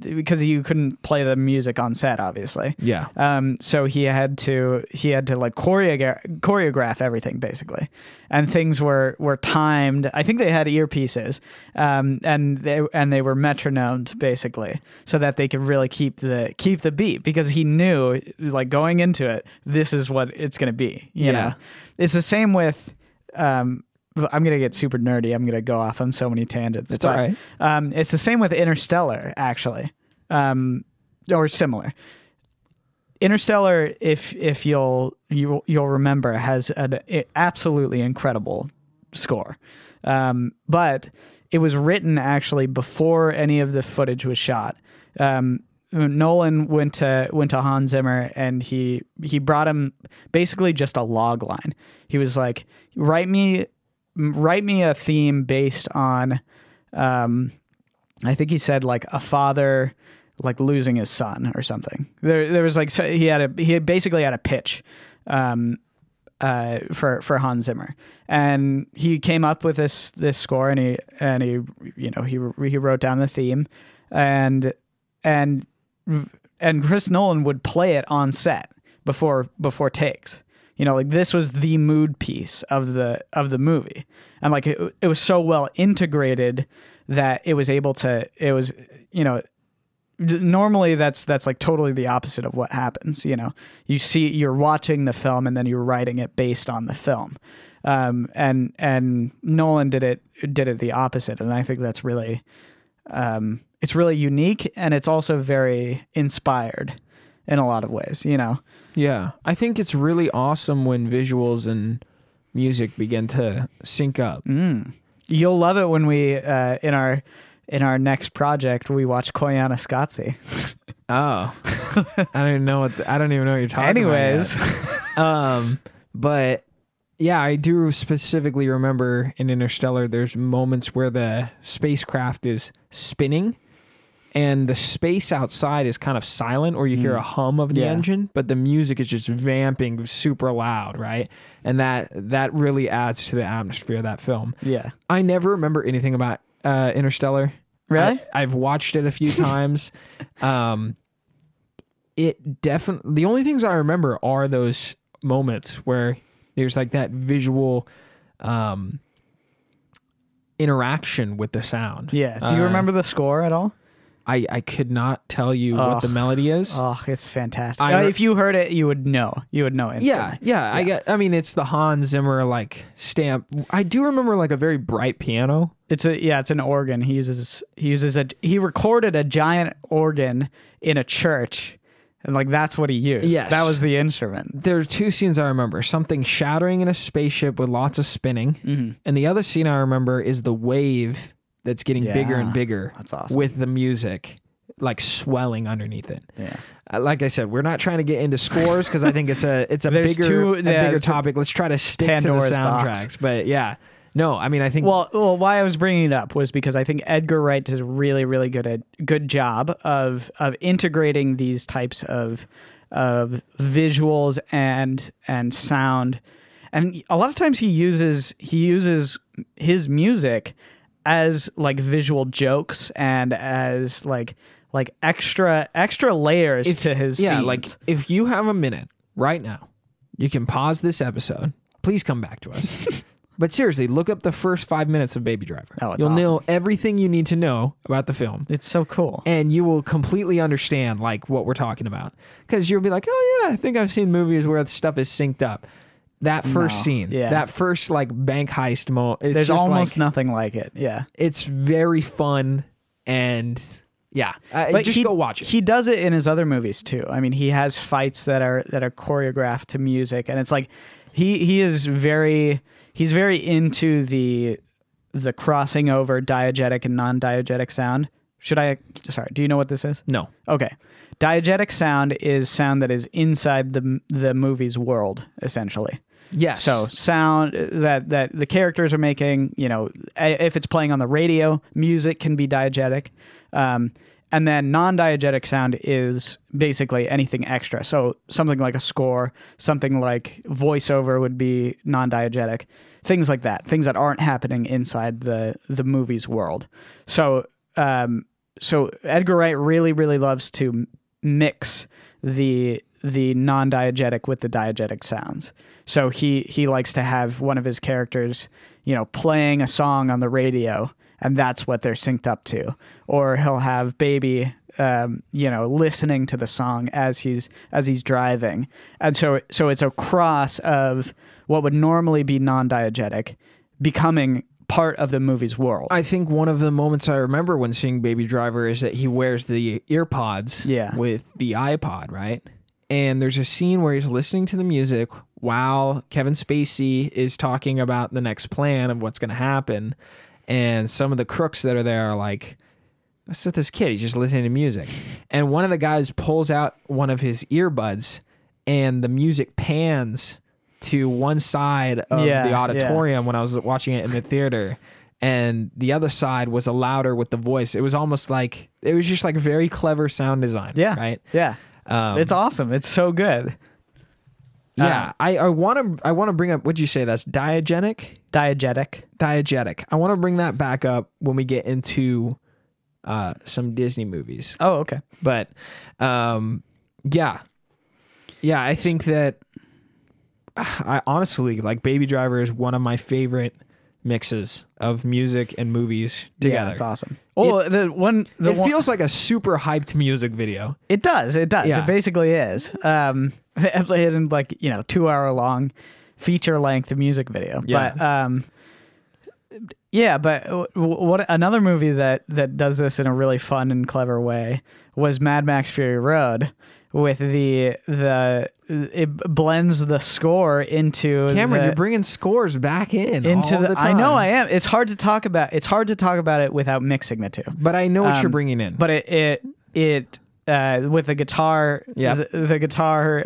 because you couldn't play the music on set, obviously. Yeah. So he had to like choreograph everything basically, and things were timed. I think they had earpieces, and they were metronomed basically, so that they could really keep the beat because he knew like going into it, this is what it's gonna be. You know, it's the same with. I'm going to get super nerdy. I'm going to go off on so many tangents. It's all right. It's the same with Interstellar, actually, or similar. Interstellar, if you'll remember, has an absolutely incredible score. But it was written actually before any of the footage was shot. Nolan went to Hans Zimmer and he brought him basically just a log line. He was like, write me a theme based on, I think he said like a father, like losing his son or something. There was like, so he basically had a pitch, for Hans Zimmer, and he came up with this score and he wrote down the theme and Chris Nolan would play it on set before takes. You know, like this was the mood piece of the movie, and like it was so well integrated that it was able to. It was, you know, normally that's like totally the opposite of what happens. You know, you're watching the film and then you're writing it based on the film, and Nolan did it the opposite, and I think that's really, it's really unique, and it's also very inspired in a lot of ways. You know. Yeah, I think it's really awesome when visuals and music begin to sync up. You'll love it when we, in our next project, we watch Koyaanisqatsi. Oh, I don't even know what you're talking about. Anyways, but yeah, I do specifically remember in Interstellar, there's moments where the spacecraft is spinning. And the space outside is kind of silent, or you hear a hum of the engine, but the music is just vamping super loud, right? And that really adds to the atmosphere of that film. Yeah. I never remember anything about Interstellar. Really? I've watched it a few times. The only things I remember are those moments where there's like that visual... interaction with the sound. Yeah. Do you remember the score at all? I could not tell you what the melody is. Oh, it's fantastic. If you heard it, you would know. You would know instantly. Yeah. I mean, it's the Hans Zimmer like stamp. I do remember like a very bright piano. It's an organ. He recorded a giant organ in a church, and like that's what he used. Yes. That was the instrument. There are two scenes I remember. Something shattering in a spaceship with lots of spinning. Mm-hmm. And the other scene I remember is the wave that's getting bigger and bigger. That's awesome. With the music like swelling underneath it. Yeah. Like I said, we're not trying to get into scores because I think it's a bigger topic. Let's try to stick Pandora's to the soundtracks. Box. But yeah, No, I mean, I think... Well, why I was bringing it up was because I think Edgar Wright does a really, really good job of integrating these types of visuals and sound. And a lot of times he uses his music as like visual jokes and as like extra layers to his scenes. Like if you have a minute right now, you can pause this episode. Please come back to us. But seriously, look up the first 5 minutes of Baby Driver. Oh, it's You'll awesome. Know everything you need to know about the film. It's so cool. And you will completely understand like what we're talking about. Because you'll be like, oh yeah, I think I've seen movies where stuff is synced up. That first scene, that first like bank heist moment. There's almost nothing like it. Yeah. It's very fun and... Yeah, but just go watch it. He does it in his other movies too. I mean, he has fights that are choreographed to music, and it's like he's very into the crossing over diegetic and non-diegetic sound. Sorry, do you know what this is? No. Okay. Diegetic sound is sound that is inside the movie's world, essentially. Yes. So sound that the characters are making, you know, if it's playing on the radio, music can be diegetic. And then non-diegetic sound is basically anything extra. So something like a score, something like voiceover would be non-diegetic, things like that, things that aren't happening inside the movie's world. So Edgar Wright really, really loves to mix the non-diegetic with the diegetic sounds. So he likes to have one of his characters, you know, playing a song on the radio, and that's what they're synced up to. Or he'll have Baby, you know, listening to the song as he's driving. And so it's a cross of what would normally be non-diegetic becoming part of the movie's world. I think one of the moments I remember when seeing Baby Driver is that he wears the ear pods with the iPod, right? And there's a scene where he's listening to the music while Kevin Spacey is talking about the next plan of what's going to happen. And some of the crooks that are there are like, what's with this kid? He's just listening to music. And one of the guys pulls out one of his earbuds and the music pans to one side of the auditorium when I was watching it in the theater. And the other side was louder with the voice. It was almost like, it was just like very clever sound design. Yeah. Right? Yeah. It's awesome. It's so good. Yeah, I want to bring up. What'd you say? That's diegetic. I want to bring that back up when we get into some Disney movies. Oh, okay. But yeah. I think that I honestly like Baby Driver is one of my favorite mixes of music and movies together. Yeah, that's awesome. Oh, it feels like a super hyped music video. It does. Yeah. It basically is. And like, you know, 2-hour-long feature length music video. Yeah. But what another movie that does this in a really fun and clever way was Mad Max Fury Road. With it blends the score into Cameron. You're bringing scores back into all the time. I know I am. It's hard to talk about it without mixing the two. But I know what you're bringing in. But it with the guitar, the guitar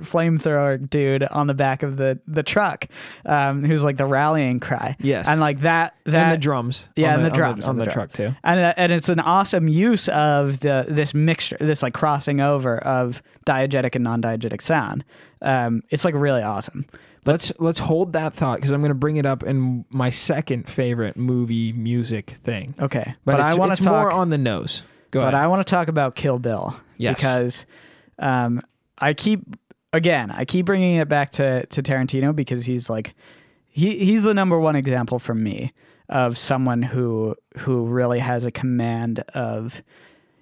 flamethrower dude on the back of the truck, who's like the rallying cry. Yes, and like that and the drums. Yeah, and the drums on the truck too. And it's an awesome use of this mixture, this like crossing over of diegetic and non-diegetic sound. It's like really awesome. But let's hold that thought because I'm going to bring it up in my second favorite movie music thing. Okay, but I want to talk more on the nose. But I want to talk about Kill Bill. Yes. Because I keep bringing it back to Tarantino because he's like, he's the number one example for me of someone who really has a command of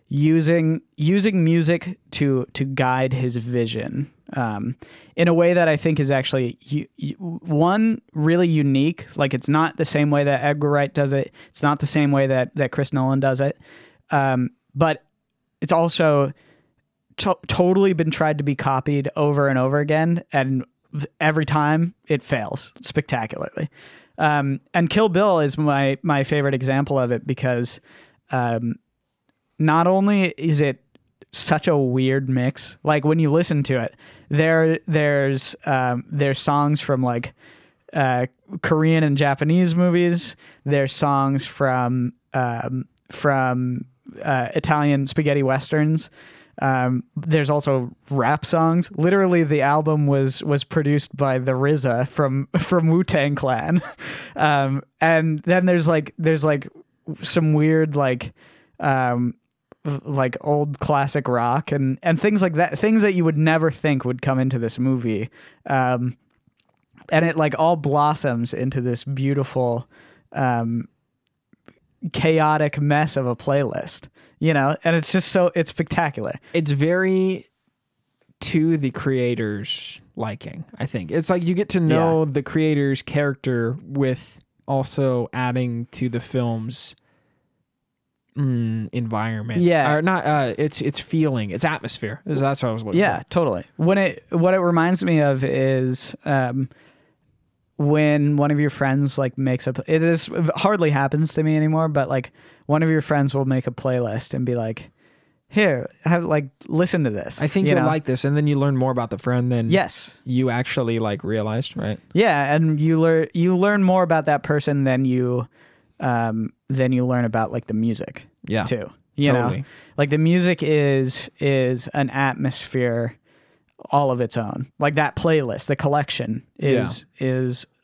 using music to guide his vision in a way that I think is actually one really unique. Like it's not the same way that Edgar Wright does it. It's not the same way that Chris Nolan does it. But it's also totally been tried to be copied over and over again, and every time it fails spectacularly. And Kill Bill is my favorite example of it because not only is it such a weird mix, like when you listen to it, there's songs from like Korean and Japanese movies. There's songs from Italian spaghetti westerns. There's also rap songs. Literally, the album was produced by the RZA from Wu-Tang Clan. And then there's some weird like old classic rock and things like that, things that you would never think would come into this movie. And it like all blossoms into this beautiful, chaotic mess of a playlist, you know? And it's just it's spectacular. It's very to the creator's liking, I think. It's like you get to know the creator's character with also adding to the film's environment, or not. It's feeling, it's atmosphere. That's what I was looking for. Yeah, totally. What it reminds me of is when one of your friends like makes a. It hardly happens to me anymore, but like one of your friends will make a playlist and be like, "Here, listen to this. I think you'll like this," and then you learn more about the friend than you actually like realized, right? Yeah, and you learn more about that person than you. Then you learn about like the music too, you know, like the music is an atmosphere all of its own. Like that playlist, the collection is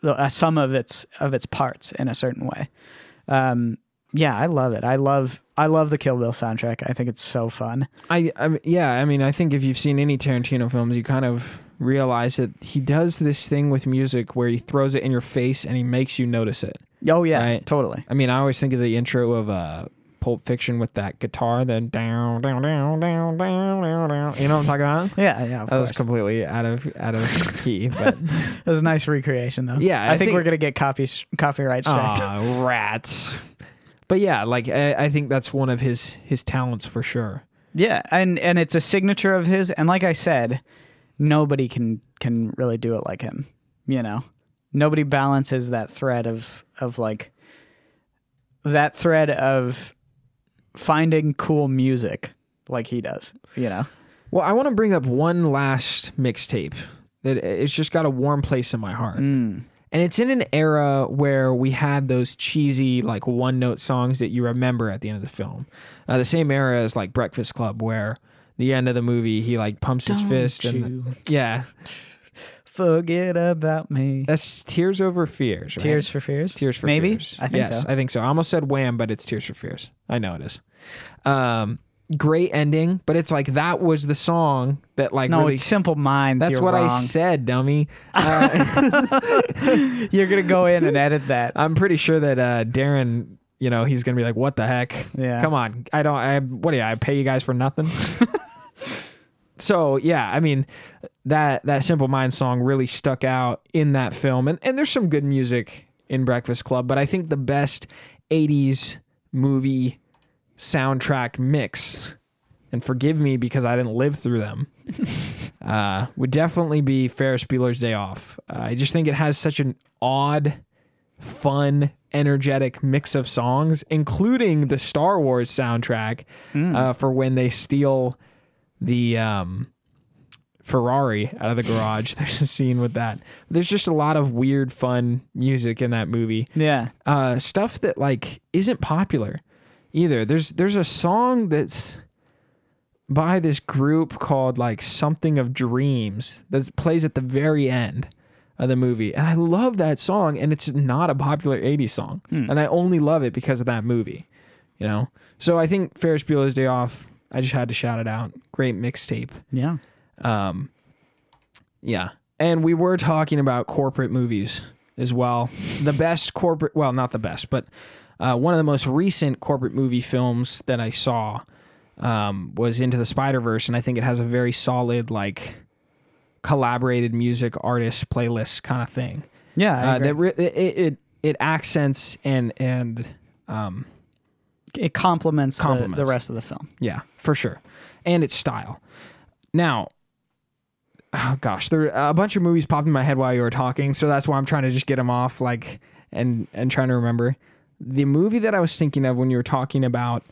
a sum of its parts in a certain way. I love it. I love the Kill Bill soundtrack. I think it's so fun. I think if you've seen any Tarantino films, you kind of realize that he does this thing with music where he throws it in your face and he makes you notice it. Oh yeah, right? Totally. I mean, I always think of the intro of Pulp Fiction with that guitar, then down, down, down, down, down, down, down. You know what I'm talking about? Yeah. Of course. Was completely out of key, but it was a nice recreation though. Yeah, I think we're gonna get copyright strikes. Oh, rats! But yeah, like I think that's one of his talents for sure. Yeah, and it's a signature of his, and like I said, nobody can really do it like him. You know. Nobody balances that thread of finding cool music like he does, you know? Well, I want to bring up one last mixtape that it's just got a warm place in my heart. Mm. And it's in an era where we had those cheesy, like one-note songs that you remember at the end of the film. The same era as like Breakfast Club, where the end of the movie, he like pumps his fist. Forget about me. That's Tears Over Fears, right? Tears for Fears? Tears for Maybe? Fears. Maybe? I think so. I think so. I almost said Wham, but it's Tears for Fears. I know it is. Great ending, but it's like that was the song that like No, really, it's Simple Minds. That's what wrong. I said, dummy. You're going to go in and edit that. I'm pretty sure that Darren, you know, he's going to be like, what the heck? Yeah. Come on. I pay you guys for nothing? So, yeah, I mean, that Simple Minds song really stuck out in that film. And there's some good music in Breakfast Club, but I think the best 80s movie soundtrack mix, and forgive me because I didn't live through them, would definitely be Ferris Bueller's Day Off. I just think it has such an odd, fun, energetic mix of songs, including the Star Wars soundtrack for when they steal the Ferrari out of the garage. There's a scene with that. There's just a lot of weird, fun music in that movie. Yeah. Stuff that like isn't popular either. There's a song that's by this group called like Something of Dreams that plays at the very end of the movie. And I love that song, and it's not a popular 80s song. And I only love it because of that movie, you know? So I think Ferris Bueller's Day Off, I just had to shout it out. Great mixtape. Yeah. Yeah. And we were talking about corporate movies as well. The best corporate, well, not the best, but one of the most recent corporate movie films that I saw was Into the Spider-Verse. And I think it has a very solid, like, collaborated music artist playlist kind of thing. Yeah. I agree. It accents and it complements the rest of the film. Yeah, for sure. And its style. Now, oh gosh, there a bunch of movies popped in my head while you were talking, so that's why I'm trying to just get them off, like, and trying to remember. The movie that I was thinking of when you were talking about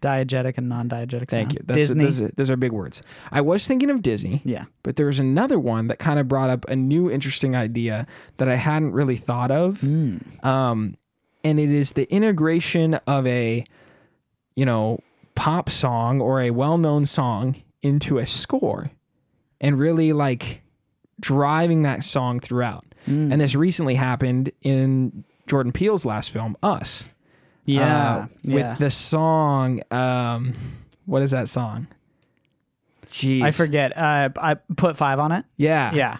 Diegetic and non-diegetic. Thank you. That's Disney. Those are big words. I was thinking of Disney. Yeah. But there was another one that kind of brought up a new interesting idea that I hadn't really thought of. Mm. And it is the integration of a, pop song or a well-known song into a score and really like driving that song throughout. Mm. And this recently happened in Jordan Peele's last film, Us. Yeah. With the song, what is that song? Jeez. I forget. I put five on it. Yeah. Yeah.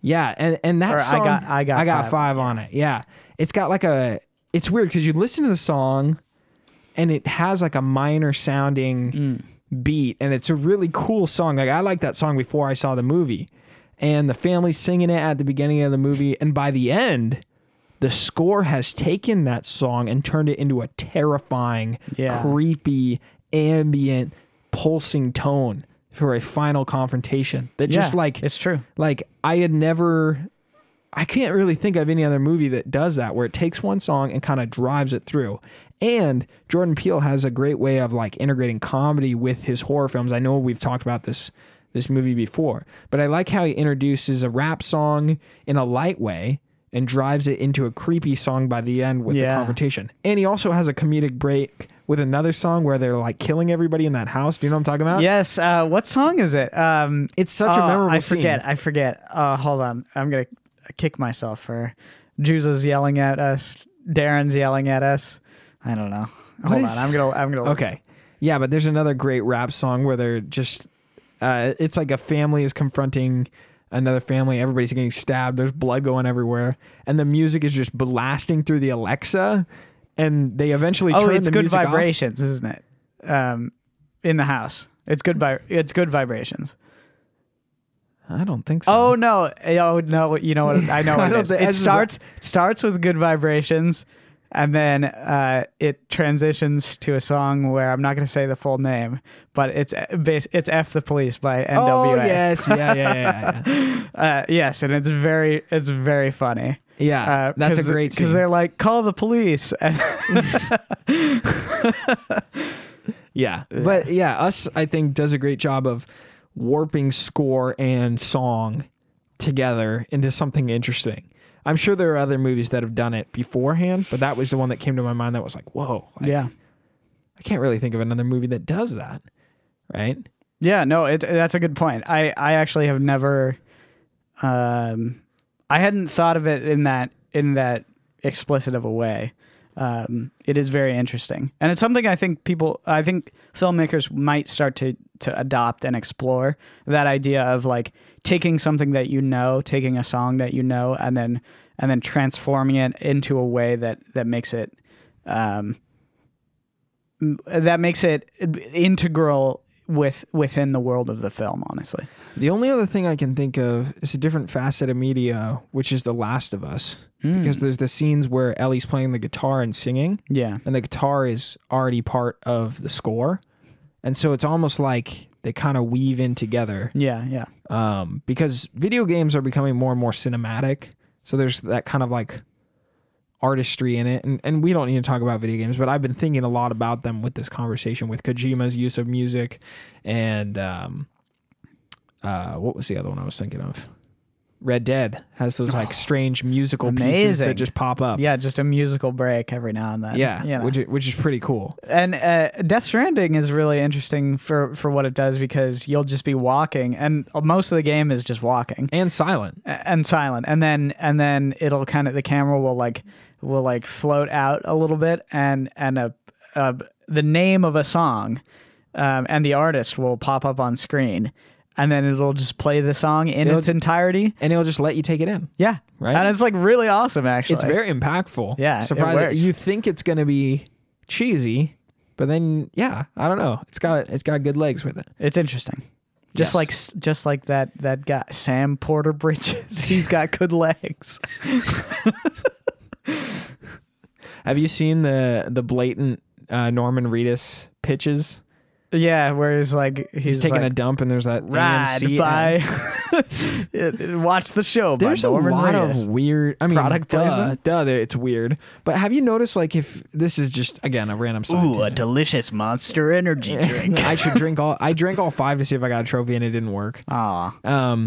Yeah. And that song, I got five on it. Yeah. It's got like it's weird because you listen to the song and it has like a minor sounding beat, and it's a really cool song. Like I liked that song before I saw the movie, and the family singing it at the beginning of the movie, and by the end, the score has taken that song and turned it into a terrifying, creepy, ambient, pulsing tone for a final confrontation. That just like it's true. Like I can't really think of any other movie that does that, where it takes one song and kind of drives it through. And Jordan Peele has a great way of like integrating comedy with his horror films. I know we've talked about this movie before, but I like how he introduces a rap song in a light way and drives it into a creepy song by the end with the confrontation. And he also has a comedic break with another song where they're like killing everybody in that house. Do you know what I'm talking about? Yes. What song is it? It's such a memorable scene. I forget. Hold on. I'm going to kick myself for Juzo's yelling at us. Darren's yelling at us. I don't know. Hold on. I'm gonna. Okay. Yeah, but there's another great rap song where they're just, it's like a family is confronting another family. Everybody's getting stabbed. There's blood going everywhere, and the music is just blasting through the Alexa, and they eventually turn the music off. Oh, it's Good Vibrations, isn't it? In the house, it's Good Vibrations. I don't think so. Oh no! You know what? I know what it is. It starts with Good Vibrations. And then it transitions to a song where I'm not going to say the full name, but it's F the Police by NWA. Oh yes, yeah. Yes, and it's very funny. Yeah, that's a great scene. Because they're like, call the police. Yeah, but yeah, Us I think does a great job of warping score and song together into something interesting. I'm sure there are other movies that have done it beforehand, but that was the one that came to my mind that was like, whoa. I can't really think of another movie that does that, right? Yeah, no, that's a good point. I actually have never... I hadn't thought of it in that explicit of a way. It is very interesting. And it's something I think filmmakers might start to adopt and explore, that idea of like taking something that taking a song that and then transforming it into a way that makes it, integral within the world of the film, honestly. The only other thing I can think of is a different facet of media, which is The Last of Us. Because there's the scenes where Ellie's playing the guitar and singing. Yeah. And the guitar is already part of the score. And so it's almost like they kind of weave in together. Yeah, yeah. Because video games are becoming more and more cinematic. So there's that kind of like artistry in it. And we don't need to talk about video games, but I've been thinking a lot about them with this conversation, with Kojima's use of music and what was the other one I was thinking of? Red Dead has those like strange musical pieces that just pop up. Yeah, just a musical break every now and then. Yeah, which is pretty cool. And Death Stranding is really interesting for what it does, because you'll just be walking, and most of the game is just walking and silent. And then it'll kind of, the camera will float out a little bit, and the name of a song and the artist will pop up on screen. And then it'll just play the song in its entirety. And it'll just let you take it in. Yeah. Right. And it's like really awesome, actually. It's very impactful. Yeah. Surprising. You think it's going to be cheesy, but then, I don't know. It's got good legs with it. It's interesting. Just like that guy, Sam Porter Bridges. He's got good legs. Have you seen the blatant Norman Reedus pitches? Yeah, where he's taking a dump and there's that AMC. Watch the show. There's by Norman a lot Reyes. Of weird. I mean, product placement. Duh, it's weird. But have you noticed, like, if this is just again a random side? Ooh, a delicious Monster Energy drink. I should drink all. I drank all five to see if I got a trophy, and it didn't work. Ah.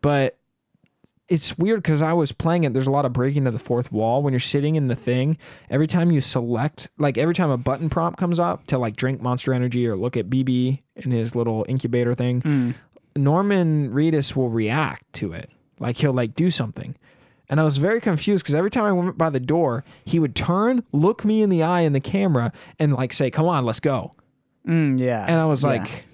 But it's weird because I was playing it. There's a lot of breaking of the fourth wall when you're sitting in the thing. Every time you select, like every time a button prompt comes up to like drink Monster Energy or look at BB in his little incubator thing, Norman Reedus will react to it. Like he'll like do something. And I was very confused because every time I went by the door, he would turn, look me in the eye in the camera and like say, come on, let's go. Yeah. And I was like...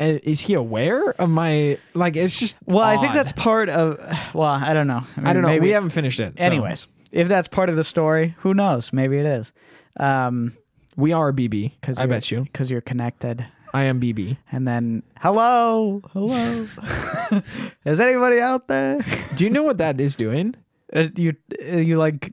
Is he aware of my, like, it's just well, odd. I think that's part of, well, I don't know. I mean, I don't know. Maybe, we haven't finished it. So. Anyways, if that's part of the story, who knows? Maybe it is. We are BB, I bet you. Because you're connected. I am BB. And then, hello. Is anybody out there? Do you know what that is doing? You like...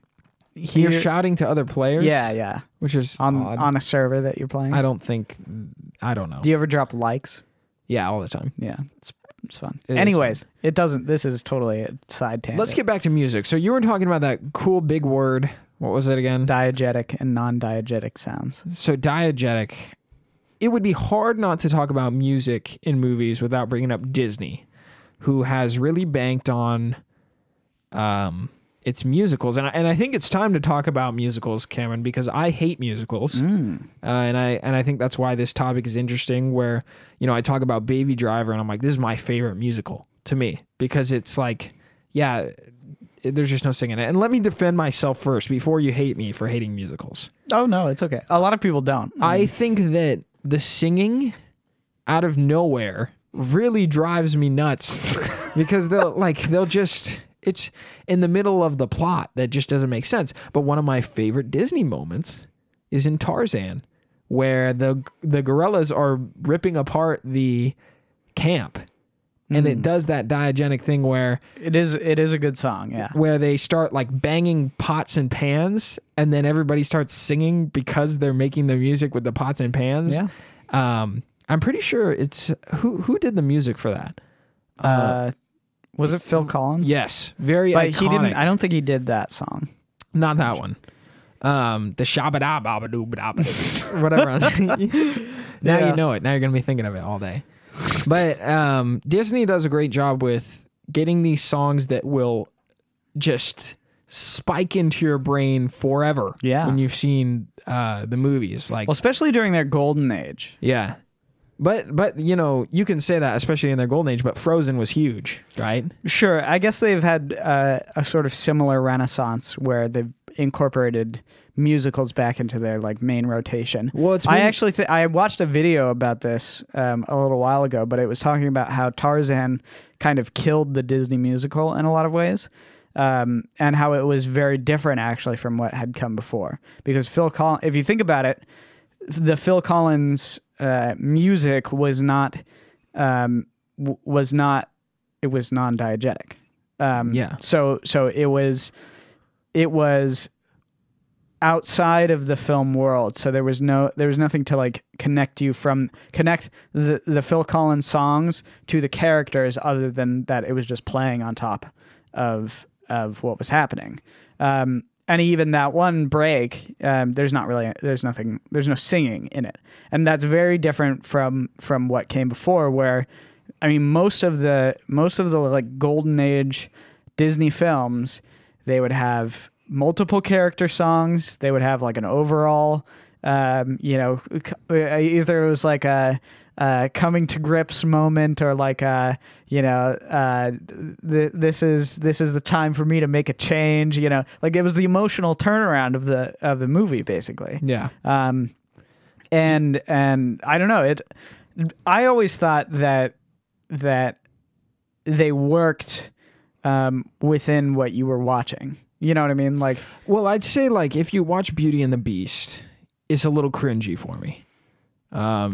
You're shouting to other players? Yeah. Which is on a server that you're playing? I don't know. Do you ever drop likes? Yeah, all the time. Yeah, it's fun. Anyways, it doesn't. This is totally a side tangent. Let's get back to music. So you were talking about that cool big word. What was it again? Diegetic and non-diegetic sounds. So diegetic. It would be hard not to talk about music in movies without bringing up Disney, who has really banked on its musicals. And I think it's time to talk about musicals, Cameron, because I hate musicals. And I think that's why this topic is interesting, where, you know, I talk about Baby Driver and I'm like, this is my favorite musical to me because it's like, yeah, there's just no singing it. And let me defend myself first before you hate me for hating musicals. Oh, no, it's okay. A lot of people don't. I think that the singing out of nowhere really drives me nuts because they'll just... It's in the middle of the plot that just doesn't make sense. But one of my favorite Disney moments is in Tarzan, where the gorillas are ripping apart the camp. And it does that diegetic thing where... It is a good song, yeah. Where they start like banging pots and pans, and then everybody starts singing because they're making the music with the pots and pans. Yeah. I'm pretty sure it's... Who did the music for that? Was it Phil Collins? Yes. Very but iconic. He didn't, I don't think he did that song. Not that one. The shabba-dabba-dabba-dabba-dabba. Whatever. Now you know it. Now you're going to be thinking of it all day. But Disney does a great job with getting these songs that will just spike into your brain forever. Yeah. When you've seen the movies. Like, well, especially during their golden age. Yeah. But you know, you can say that, especially in their golden age, but Frozen was huge, right? Sure. I guess they've had a sort of similar renaissance where they've incorporated musicals back into their like main rotation. Well, I watched a video about this a little while ago, but it was talking about how Tarzan kind of killed the Disney musical in a lot of ways. And how it was very different actually from what had come before. Because Phil Collins, if you think about it, the Phil Collins music was non-diegetic. Yeah. So it was outside of the film world. So there was nothing to like connect the Phil Collins songs to the characters other than that it was just playing on top of what was happening. And even that one break, there's no singing in it. And that's very different from what came before, where, I mean, most of the like golden age Disney films, they would have multiple character songs. They would have like an overall, either it was like a coming to grips moment, or like this is the time for me to make a change. You know, like it was the emotional turnaround of the movie, basically. Yeah. And I don't know. I always thought that they worked within what you were watching. You know what I mean? Like, well, I'd say like if you watch Beauty and the Beast, it's a little cringy for me. I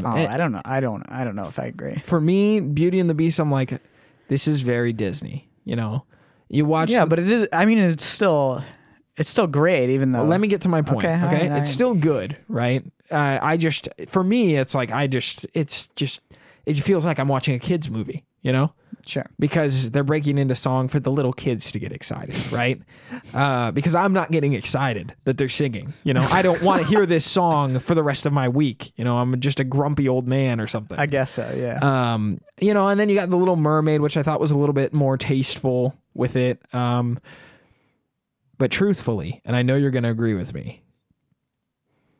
don't know if I agree. For me, Beauty and the Beast, I'm like, this is very Disney. You know, you watch. Yeah, but it is. I mean, it's still great, even though. Well, let me get to my point. Okay? It's still good, right? I just, for me, it's like it's it feels like I'm watching a kid's movie, you know? Sure. Because they're breaking into song for the little kids to get excited, right? Because I'm not getting excited that they're singing. You know, I don't want to hear this song for the rest of my week. You know, I'm just a grumpy old man or something. I guess so, yeah. You know, and then you got The Little Mermaid, which I thought was a little bit more tasteful with it. But truthfully, and I know you're going to agree with me,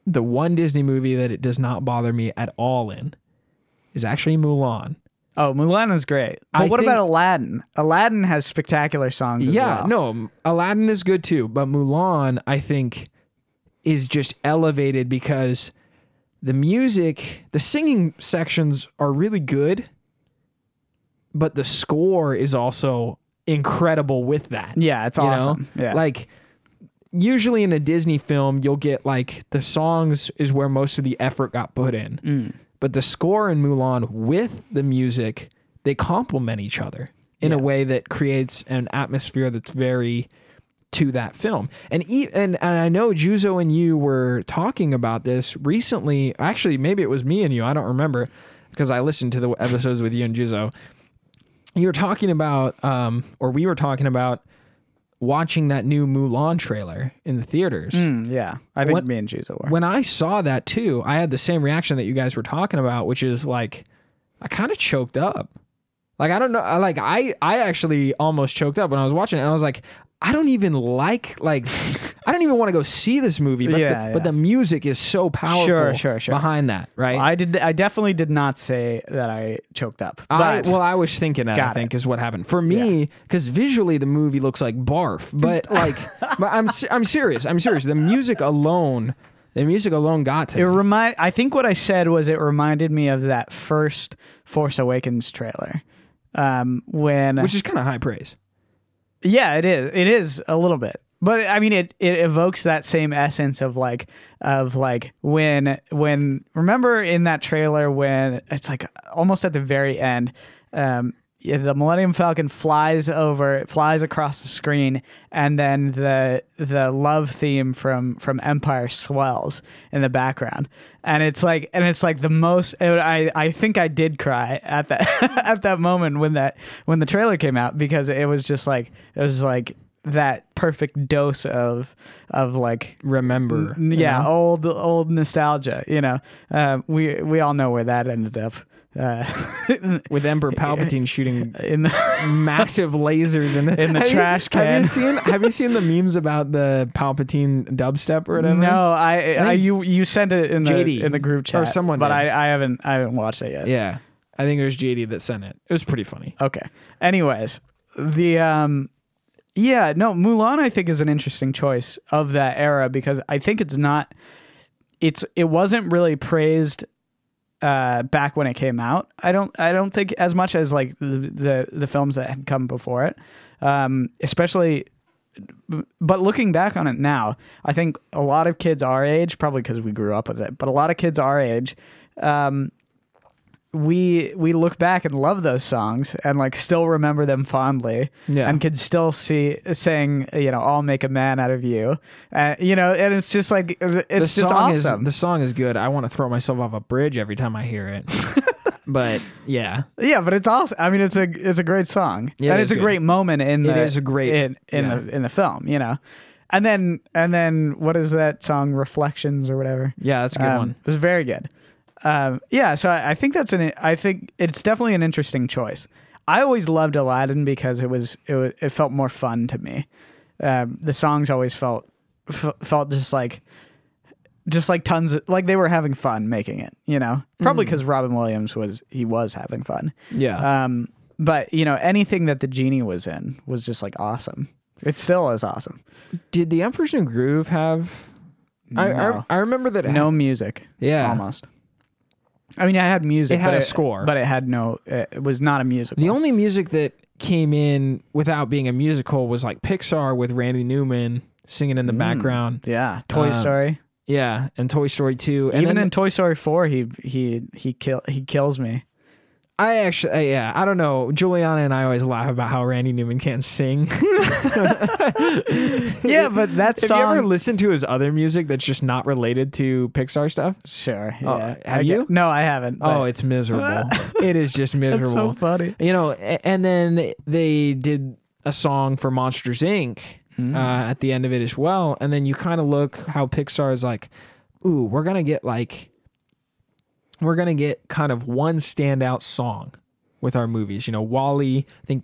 the one Disney movie that it does not bother me at all in is actually Mulan. Oh, Mulan is great. But what about Aladdin? Aladdin has spectacular songs as well. Yeah, no, Aladdin is good too. But Mulan, I think, is just elevated because the music, the singing sections are really good, but the score is also incredible with that. Yeah, it's awesome. You know? Yeah. Like, usually in a Disney film, you'll get like the songs is where most of the effort got put in. Mm. But the score in Mulan with the music, they complement each other in a way that creates an atmosphere that's very to that film. And I know Juzo and you were talking about this recently. Actually, maybe it was me and you. I don't remember because I listened to the episodes with you and Juzo. You were talking about, or we were talking about watching that new Mulan trailer in the theaters. Yeah, I think me and Juzo were. When I saw that too, I had the same reaction that you guys were talking about, which is like, I kind of choked up. Like, I don't know. Like, I actually almost choked up when I was watching it. And I was like, I don't even like, I don't even want to go see this movie. But, but the music is so powerful behind that, right? Well, I definitely did not say that I choked up. I was thinking that, I think, is what happened. For me, because visually the movie looks like barf. But, like, but I'm serious. I'm serious. The music alone got to me. I think what I said was it reminded me of that first Force Awakens trailer. Which is kind of high praise. Yeah, it is. It is a little bit, but I mean, it evokes that same essence of like when remember in that trailer when it's like almost at the very end, the Millennium Falcon flies across the screen, and then the love theme from Empire swells in the background, and it's like the most. I think I did cry at that at that moment when the trailer came out, because it was like that perfect dose of like remember, you know? old nostalgia. You know, we all know where that ended up. With Emperor Palpatine shooting in the massive lasers in the trash can. Have you seen the memes about the Palpatine dubstep or whatever? No, you sent it in JD, in the group chat or someone, but I haven't watched it yet. Yeah, I think it was JD that sent it. It was pretty funny. Okay. Anyways, Mulan I think is an interesting choice of that era, because I think it wasn't really praised. Back when it came out, I don't think as much as like the films that had come before it, especially. But looking back on it now, I think a lot of kids our age, probably because we grew up with it, but a lot of kids our age, we look back and love those songs and like still remember them fondly, and could still sing, you know, I'll Make a Man Out of You, you know, and it's just like, it's just awesome. The song is good. I want to throw myself off a bridge every time I hear it, but yeah, but it's awesome. I mean, it's a great song, and it's a great moment in the film, you know. And then what is that song? Reflections or whatever. Yeah, that's a good one. It was very good. So I think I think it's definitely an interesting choice. I always loved Aladdin because it felt more fun to me. The songs always felt just like tons of, like they were having fun making it, you know, probably because Robin Williams was having fun. Yeah. But you know, anything that the genie was in was just like awesome. It still is awesome. Did The Emperor's New Groove have, no. I remember that. No music. Yeah. Almost. I mean, I had music. It had a score. But it had no... It was not a musical. The only music that came in without being a musical was like Pixar with Randy Newman singing in the background. Yeah. Toy Story. Yeah, and Toy Story 2. And even in Toy Story 4, he kills me. I actually, yeah, I don't know. Juliana and I always laugh about how Randy Newman can't sing. Yeah, but that song. Have you ever listened to his other music that's just not related to Pixar stuff? Sure. Yeah. Have you? No, I haven't. Oh, it's miserable. It is just miserable. It's so funny. You know, and then they did a song for Monsters, Inc. At the end of it as well. And then you kind of look how Pixar is like, ooh, we're going to get like, we're going to get kind of one standout song with our movies. You know, WALL-E, I think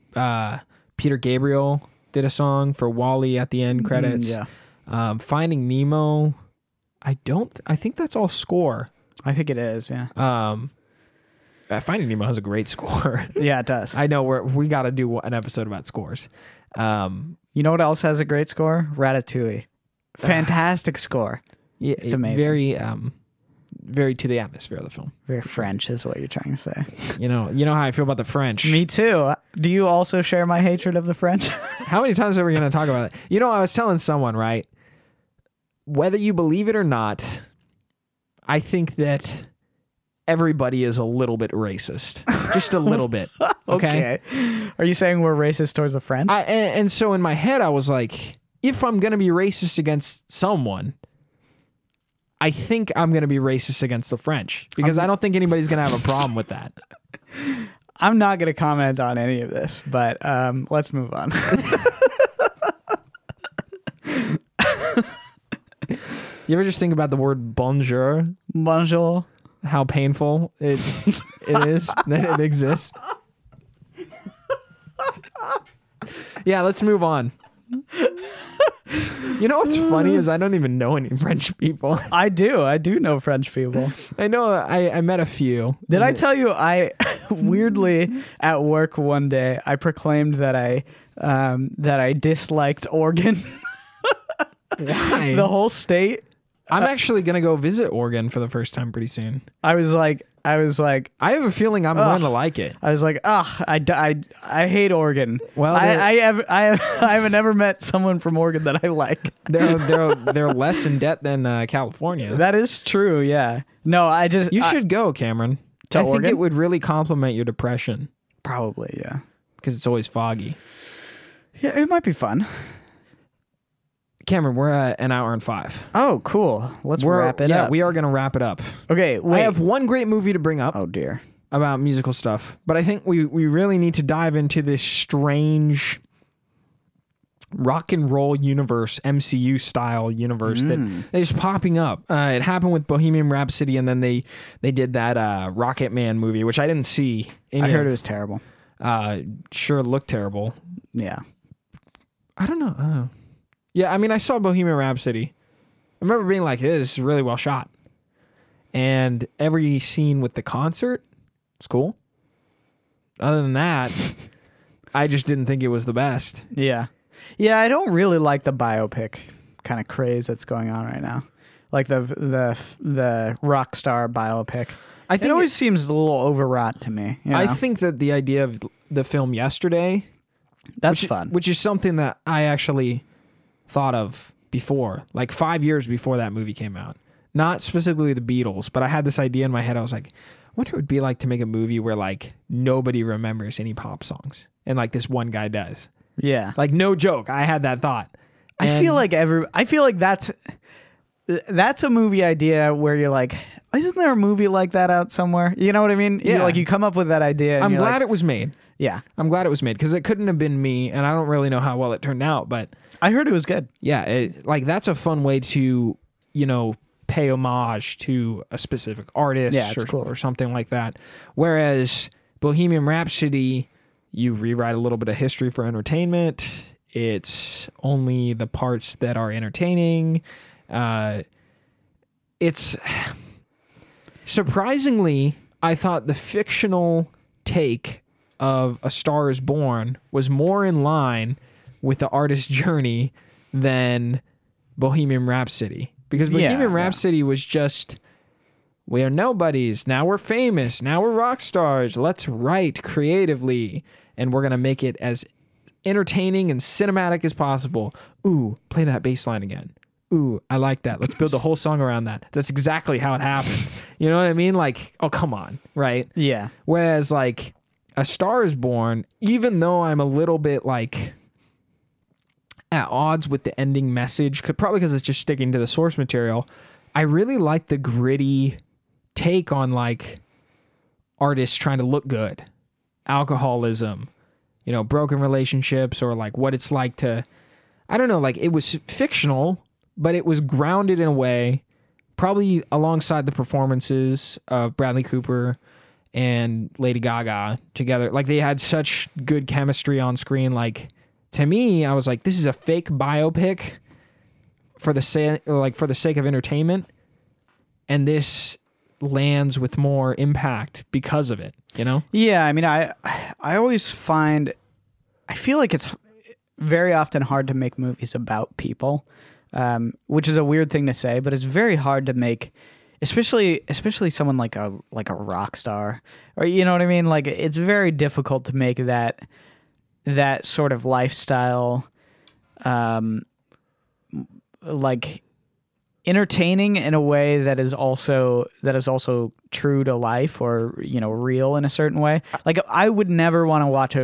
Peter Gabriel did a song for WALL-E at the end credits. Yeah. Finding Nemo. I think that's all score. I think it is. Yeah. Finding Nemo has a great score. Yeah, it does. I know we got to do an episode about scores. You know what else has a great score? Ratatouille. Fantastic score. Yeah. It's amazing. Very, very to the atmosphere of the film. Very French is what you're trying to say. You know how I feel about the French. Me too. Do you also share my hatred of the French? How many times are we going to talk about it? You know, I was telling someone, right? Whether you believe it or not, I think that everybody is a little bit racist. Just a little bit. Okay. Are you saying we're racist towards the French? And so in my head, I was like, if I'm going to be racist against someone, I think I'm going to be racist against the French because I don't think anybody's going to have a problem with that. I'm not going to comment on any of this, but let's move on. You ever just think about the word bonjour? Bonjour. How painful it is that it exists. Yeah, let's move on. You know what's funny is I don't even know any French people. I do know French people. I know. I met a few. Did I tell you I weirdly at work one day I proclaimed that I disliked Oregon. Why? The whole state. I'm actually gonna go visit Oregon for the first time pretty soon. I was like, I have a feeling I'm going to like it. I was like, I hate Oregon. Well, I haven't ever met someone from Oregon that I like. They're less in debt than California. That is true. Yeah. No, you should go, Cameron. To Oregon? I think it would really complement your depression. Probably, yeah. Because it's always foggy. Yeah, it might be fun. Cameron, we're at 1:05. Oh, cool. Let's wrap it up. Yeah, we are going to wrap it up. Okay. Wait. I have one great movie to bring up. Oh, dear. About musical stuff. But I think we really need to dive into this strange rock and roll universe, MCU style universe that is popping up. It happened with Bohemian Rhapsody, and then they did that Rocket Man movie, which I didn't see. I heard it was terrible. Sure looked terrible. Yeah. I don't know. Yeah, I mean, I saw Bohemian Rhapsody. I remember being like, hey, this is really well shot. And every scene with the concert, it's cool. Other than that, I just didn't think it was the best. Yeah. Yeah, I don't really like the biopic kind of craze that's going on right now. Like the rock star biopic. I think it always seems a little overwrought to me. You know? I think that the idea of the film Yesterday... That's fun. Which is something that I actually... thought of before, like 5 years before that movie came out. Not specifically the Beatles, but I had this idea in my head. I was like, what it would be like to make a movie where like nobody remembers any pop songs and like this one guy does. Yeah. Like no joke. I had that thought. I feel like that's a movie idea where you're like, isn't there a movie like that out somewhere? You know what I mean? Yeah. Like you come up with that idea. And I'm glad it was made. Yeah. I'm glad it was made because it couldn't have been me. And I don't really know how well it turned out, but I heard it was good. Yeah. That's a fun way to, you know, pay homage to a specific artist or something like that. Whereas Bohemian Rhapsody, you rewrite a little bit of history for entertainment. It's only the parts that are entertaining. It's surprisingly, I thought the fictional take of A Star Is Born was more in line with the artist's journey than Bohemian Rhapsody. Because Bohemian Rhapsody was just, we are nobodies, now we're famous, now we're rock stars, let's write creatively, and we're going to make it as entertaining and cinematic as possible. Ooh, play that bass line again. ooh, I like that. Let's build the whole song around that. That's exactly how it happened. You know what I mean? Like, oh, come on. Right. Yeah. Whereas like A Star Is Born, even though I'm a little bit like at odds with the ending message, probably because it's just sticking to the source material, I really like the gritty take on like artists trying to look good, alcoholism, you know, broken relationships, or like what it's like to, I don't know, like it was fictional, but it was grounded in a way, probably alongside the performances of Bradley Cooper and Lady Gaga together. Like, they had such good chemistry on screen. Like, to me, I was like, this is a fake biopic for the sake of entertainment, and this lands with more impact because of it, you know? Yeah, I mean, I always find, I feel like it's very often hard to make movies about people. Which is a weird thing to say, but it's very hard to make, especially someone like a rock star, or you know what I mean? Like, it's very difficult to make that sort of lifestyle, like entertaining in a way that is also true to life, or, you know, real in a certain way. Like, I would never want to watch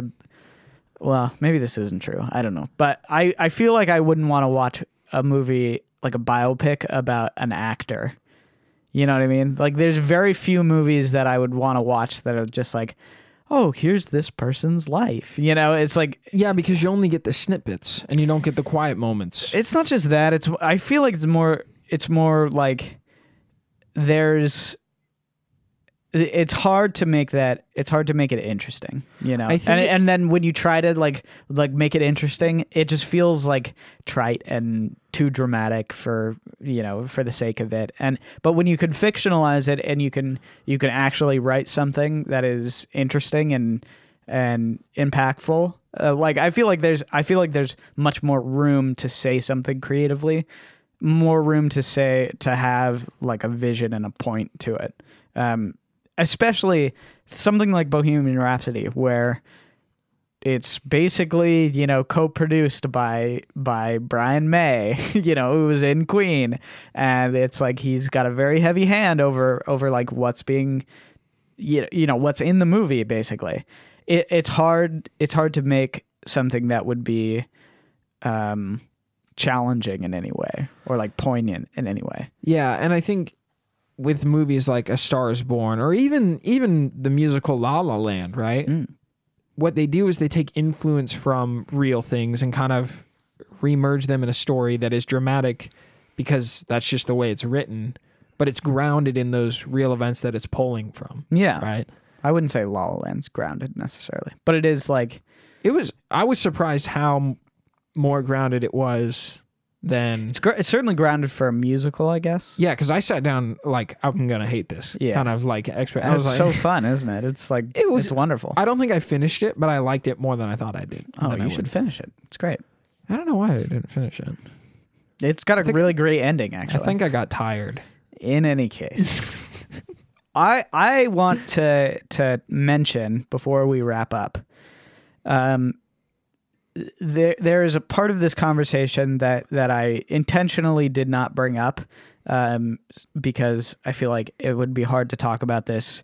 well, maybe this isn't true, I don't know, but I feel like I wouldn't want to watch a movie like a biopic about an actor. You know what I mean? Like, there's very few movies that I would want to watch that are just like, oh, here's this person's life. You know, it's like, yeah, because you only get the snippets and you don't get the quiet moments. It's not just that. It's, I feel like it's more like it's hard to make that. It's hard to make it interesting, you know. And then when you try to like make it interesting, it just feels like trite and too dramatic for, you know, for the sake of it. But when you can fictionalize it and you can actually write something that is interesting and impactful, like I feel like there's much more room to say something creatively, more room to have like a vision and a point to it. Especially something like Bohemian Rhapsody, where it's basically, you know, co-produced by Brian May, you know, who was in Queen, and it's like he's got a very heavy hand over like what's being, you know, what's in the movie. Basically, it's hard to make something that would be challenging in any way, or like poignant in any way. Yeah, and I think with movies like A Star Is Born, or even the musical La La Land, right? Mm. What they do is they take influence from real things and kind of remerge them in a story that is dramatic because that's just the way it's written, but it's grounded in those real events that it's pulling from. Yeah. Right? I wouldn't say La La Land's grounded necessarily, but it is like... I was surprised how more grounded it was. Then it's certainly grounded for a musical, I guess. Yeah, because I sat down like, I'm gonna hate this. Yeah, kind of like extra. I was like, so fun, isn't it? It's like it's wonderful. I don't think I finished it, but I liked it more than I thought I did. Oh, you should finish it. It's great. I don't know why I didn't finish it. It's got a really great ending, actually. I think I got tired. In any case, I want to mention before we wrap up, There is a part of this conversation that I intentionally did not bring up, because I feel like it would be hard to talk about this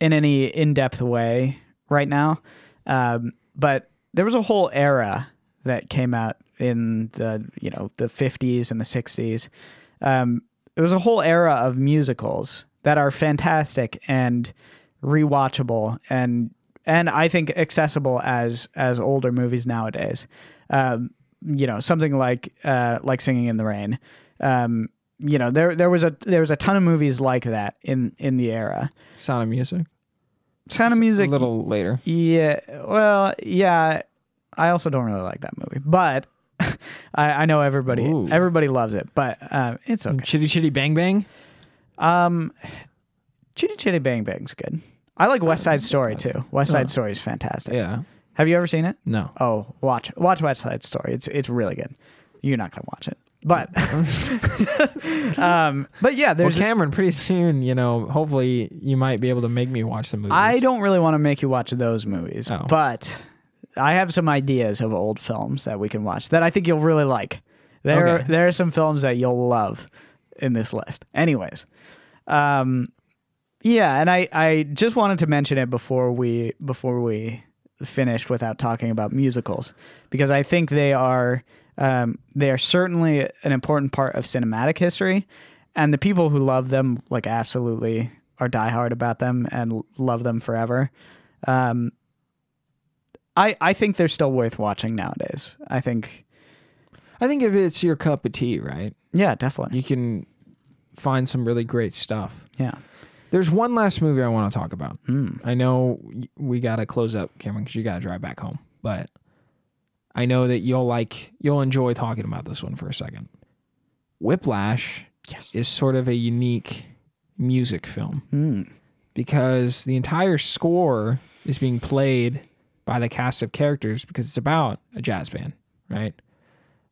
in any in-depth way right now. But there was a whole era that came out in the 50s and the 60s. It was a whole era of musicals that are fantastic and rewatchable and I think accessible as older movies nowadays. You know, something like Singing in the Rain. You know, there was a ton of movies like that in the era. Sound of Music. Sound of Music. A little later. Yeah. Well, yeah. I also don't really like that movie, but I know everybody loves it. But it's okay. Chitty Chitty Bang Bang. Chitty Chitty Bang Bang's good. I like West Side Story too. West Side Story is fantastic. Yeah. Have you ever seen it? No. Oh, watch West Side Story. It's really good. You're not gonna watch it, but but yeah, there's Cameron. Pretty soon, you know, hopefully you might be able to make me watch the movies. I don't really want to make you watch those movies, but I have some ideas of old films that we can watch that I think you'll really like. There are some films that you'll love in this list. Anyways, yeah, and I just wanted to mention it before we finished without talking about musicals, because I think they are certainly an important part of cinematic history, and the people who love them like absolutely are diehard about them and love them forever. I think they're still worth watching nowadays. I think if it's your cup of tea, right? Yeah, definitely. You can find some really great stuff. Yeah. There's one last movie I want to talk about. I know we got to close up, Cameron, because you got to drive back home. But I know that you'll enjoy talking about this one for a second. Whiplash is sort of a unique music film because the entire score is being played by the cast of characters because it's about a jazz band, right?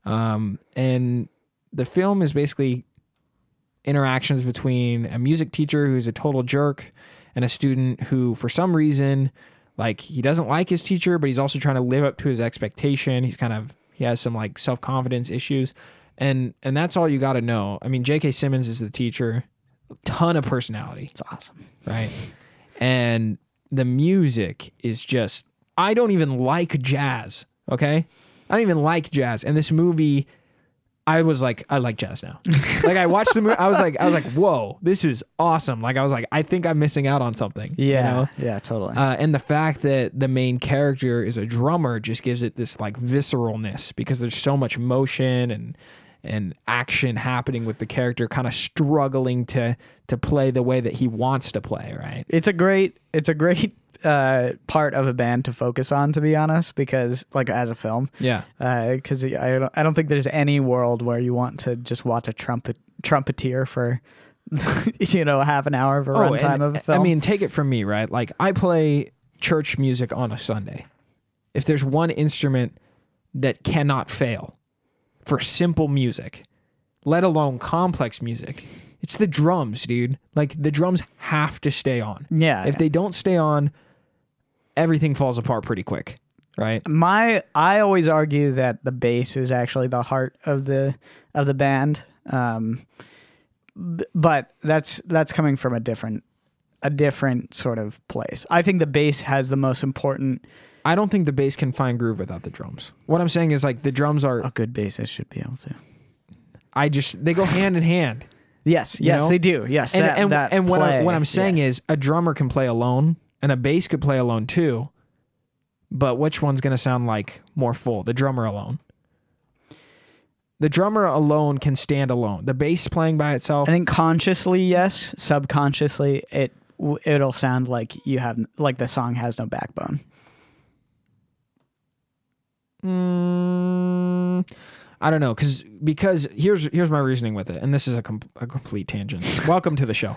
And the film is basically interactions between a music teacher who's a total jerk and a student who, for some reason, like, he doesn't like his teacher, but he's also trying to live up to his expectation. He has some like self-confidence issues, and that's all you got to know. I mean, J.K. Simmons is the teacher, ton of personality. It's awesome. Right. And the music is just, I don't even like jazz. Okay. I don't even like jazz. And this movie, I was like, I like jazz now. Like, I watched the movie. I was like, whoa, this is awesome. Like, I was like, I think I'm missing out on something. Yeah. You know? Yeah, totally. And the fact that the main character is a drummer just gives it this like visceralness, because there's so much motion and action happening with the character kind of struggling to play the way that he wants to play. Right. It's a great part of a band to focus on, to be honest, because like as a film, because I don't think there's any world where you want to just watch a trumpeter for half an hour of a runtime of a film. I mean, take it from me, right? Like, I play church music on a Sunday. If there's one instrument that cannot fail for simple music, let alone complex music, it's the drums, dude. Like, the drums have to stay on. Yeah. If they don't stay on, everything falls apart pretty quick, right? I always argue that the bass is actually the heart of the band, but that's coming from a different sort of place. I think the bass has the most important. I don't think the bass can find groove without the drums. What I'm saying is, like, the drums are a good bassist should be able to. They go hand in hand. Yes, you know? They do. Yes, and what I'm saying is, a drummer can play alone. And a bass could play alone too, but which one's going to sound like more full? The drummer alone. The drummer alone can stand alone. The bass playing by itself, I think consciously, yes. Subconsciously, it'll sound like the song has no backbone. I don't know, because here's my reasoning with it, and this is a complete tangent. Welcome to the show.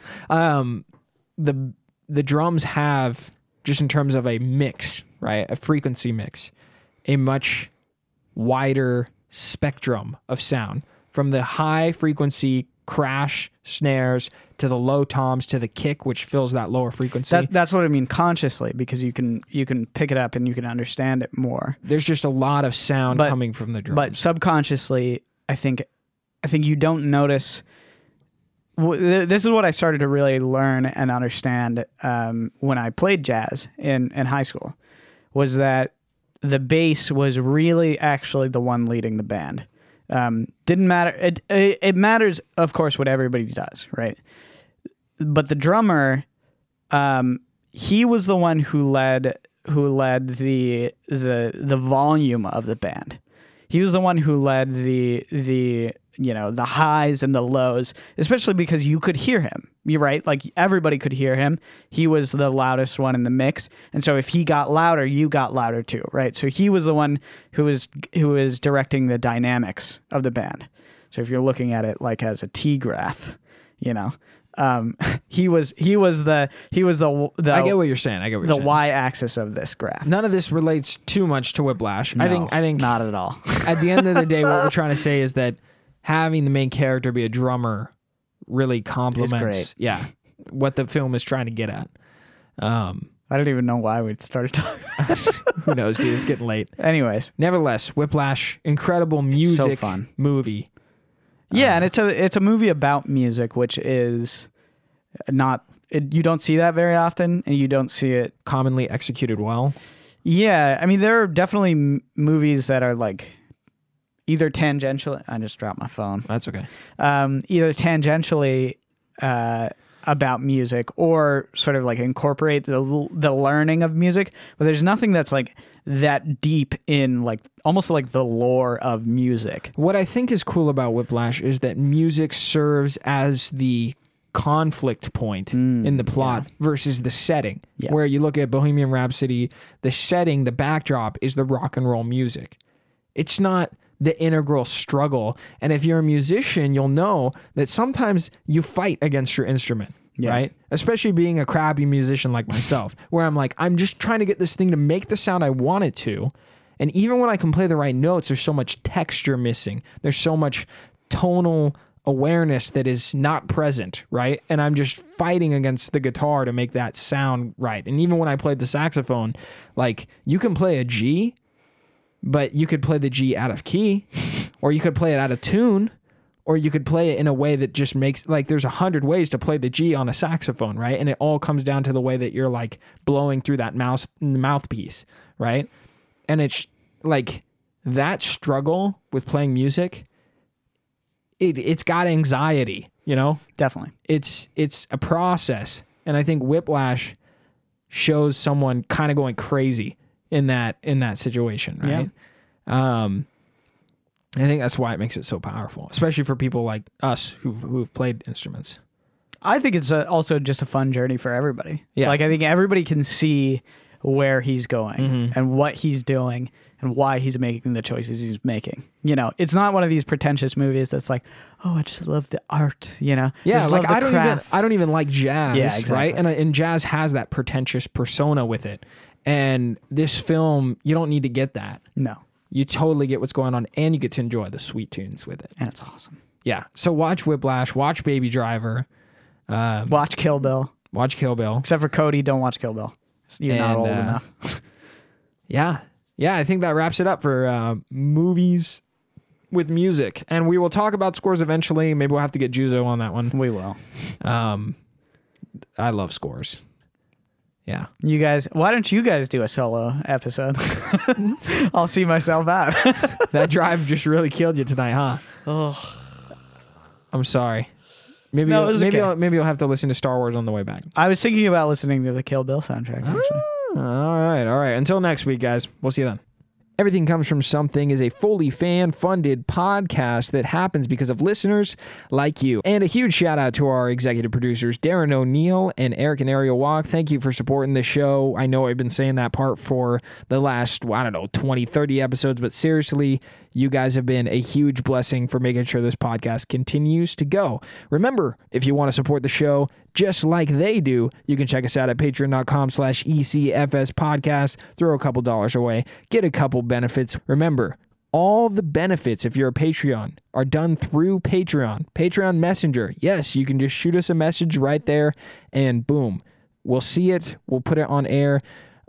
The drums have, just in terms of a mix, right, a frequency mix, a much wider spectrum of sound, from the high frequency crash snares to the low toms to the kick, which fills that lower frequency. That's what I mean consciously, because you can pick it up and you can understand it more. There's just a lot of sound coming from the drums. But subconsciously, I think you don't notice. This is what I started to really learn and understand when I played jazz in high school, was that the bass was really actually the one leading the band. Didn't matter. It matters, of course, what everybody does, right? But the drummer, he was the one who led the volume of the band. He was the one who led the the highs and the lows, especially because you could hear him. You're right. Like, everybody could hear him. He was the loudest one in the mix. And so if he got louder, you got louder too, right? So he was the one who was directing the dynamics of the band. So if you're looking at it like as a T graph, he was the I get what you're saying. The Y axis of this graph. None of this relates too much to Whiplash. No, I think not at all. At the end of the day, what we're trying to say is that having the main character be a drummer really complements what the film is trying to get at. I don't even know why we'd started talking about this. Who knows, dude? It's getting late. Anyways. Nevertheless, Whiplash, incredible music movie. Yeah, and it's a movie about music, which is not... you don't see that very often, and you don't see it... commonly executed well. Yeah, I mean, there are definitely movies that are like... either tangentially... I just dropped my phone. That's okay. Either tangentially... about music, or sort of like incorporate the learning of music, but there's nothing that's like that deep in like almost like the lore of music. What I think is cool about Whiplash is that music serves as the conflict point in the plot versus the setting, where you look at Bohemian Rhapsody, the setting, the backdrop is the rock and roll music. It's not the integral struggle. And if you're a musician, you'll know that sometimes you fight against your instrument, right? Especially being a crabby musician like myself, where I'm like, I'm just trying to get this thing to make the sound I want it to. And even when I can play the right notes, there's so much texture missing. There's so much tonal awareness that is not present, right? And I'm just fighting against the guitar to make that sound right. And even when I played the saxophone, like you can play a G, but you could play the G out of key, or you could play it out of tune, or you could play it in a way that just makes, like, there's 100 ways to play the G on a saxophone, right? And it all comes down to the way that you're, like, blowing through that mouthpiece, right? And it's, like, that struggle with playing music, it's got anxiety, you know? Definitely. It's a process, and I think Whiplash shows someone kind of going crazy in that situation, right? Yeah. I think that's why it makes it so powerful, especially for people like us who've played instruments. I think it's also just a fun journey for everybody. Yeah. Like I think everybody can see where he's going and what he's doing and why he's making the choices he's making. You know, it's not one of these pretentious movies that's like, oh, I just love the art, you know? Yeah, like I don't even like jazz, right? And jazz has that pretentious persona with it. And this film, you don't need to get that. No. You totally get what's going on, and you get to enjoy the sweet tunes with it. And it's awesome. Yeah. So watch Whiplash, watch Baby Driver. Watch Kill Bill. Watch Kill Bill. Except for Cody, don't watch Kill Bill. You're not old enough. Yeah. Yeah, I think that wraps it up for movies with music. And we will talk about scores eventually. Maybe we'll have to get Juzo on that one. We will. I love scores. Yeah. You guys, why don't you guys do a solo episode? I'll see myself out. That drive just really killed you tonight, huh? Oh, I'm sorry. Maybe you'll have to listen to Star Wars on the way back. I was thinking about listening to the Kill Bill soundtrack, actually. All right. Until next week, guys. We'll see you then. Everything Comes From Something is a fully fan-funded podcast that happens because of listeners like you. And a huge shout-out to our executive producers, Darren O'Neill and Eric and Ariel Walk. Thank you for supporting the show. I know I've been saying that part for the last, 20, 30 episodes, but seriously, you guys have been a huge blessing for making sure this podcast continues to go. Remember, if you want to support the show just like they do, you can check us out at patreon.com/ECFS podcast. Throw a couple dollars away. Get a couple benefits. Remember, all the benefits, if you're a Patreon, are done through Patreon. Patreon Messenger. Yes, you can just shoot us a message right there, and boom. We'll see it. We'll put it on air.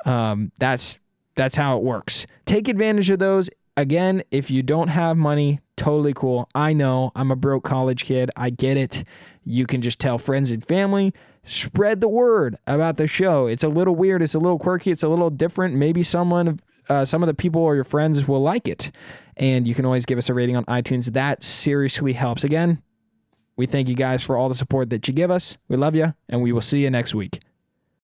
That's how it works. Take advantage of those. Again, if you don't have money, totally cool. I know, I'm a broke college kid. I get it. You can just tell friends and family. Spread the word about the show. It's a little weird. It's a little quirky. It's a little different. Maybe some of the people or your friends will like it. And you can always give us a rating on iTunes. That seriously helps. Again, we thank you guys for all the support that you give us. We love you, and we will see you next week.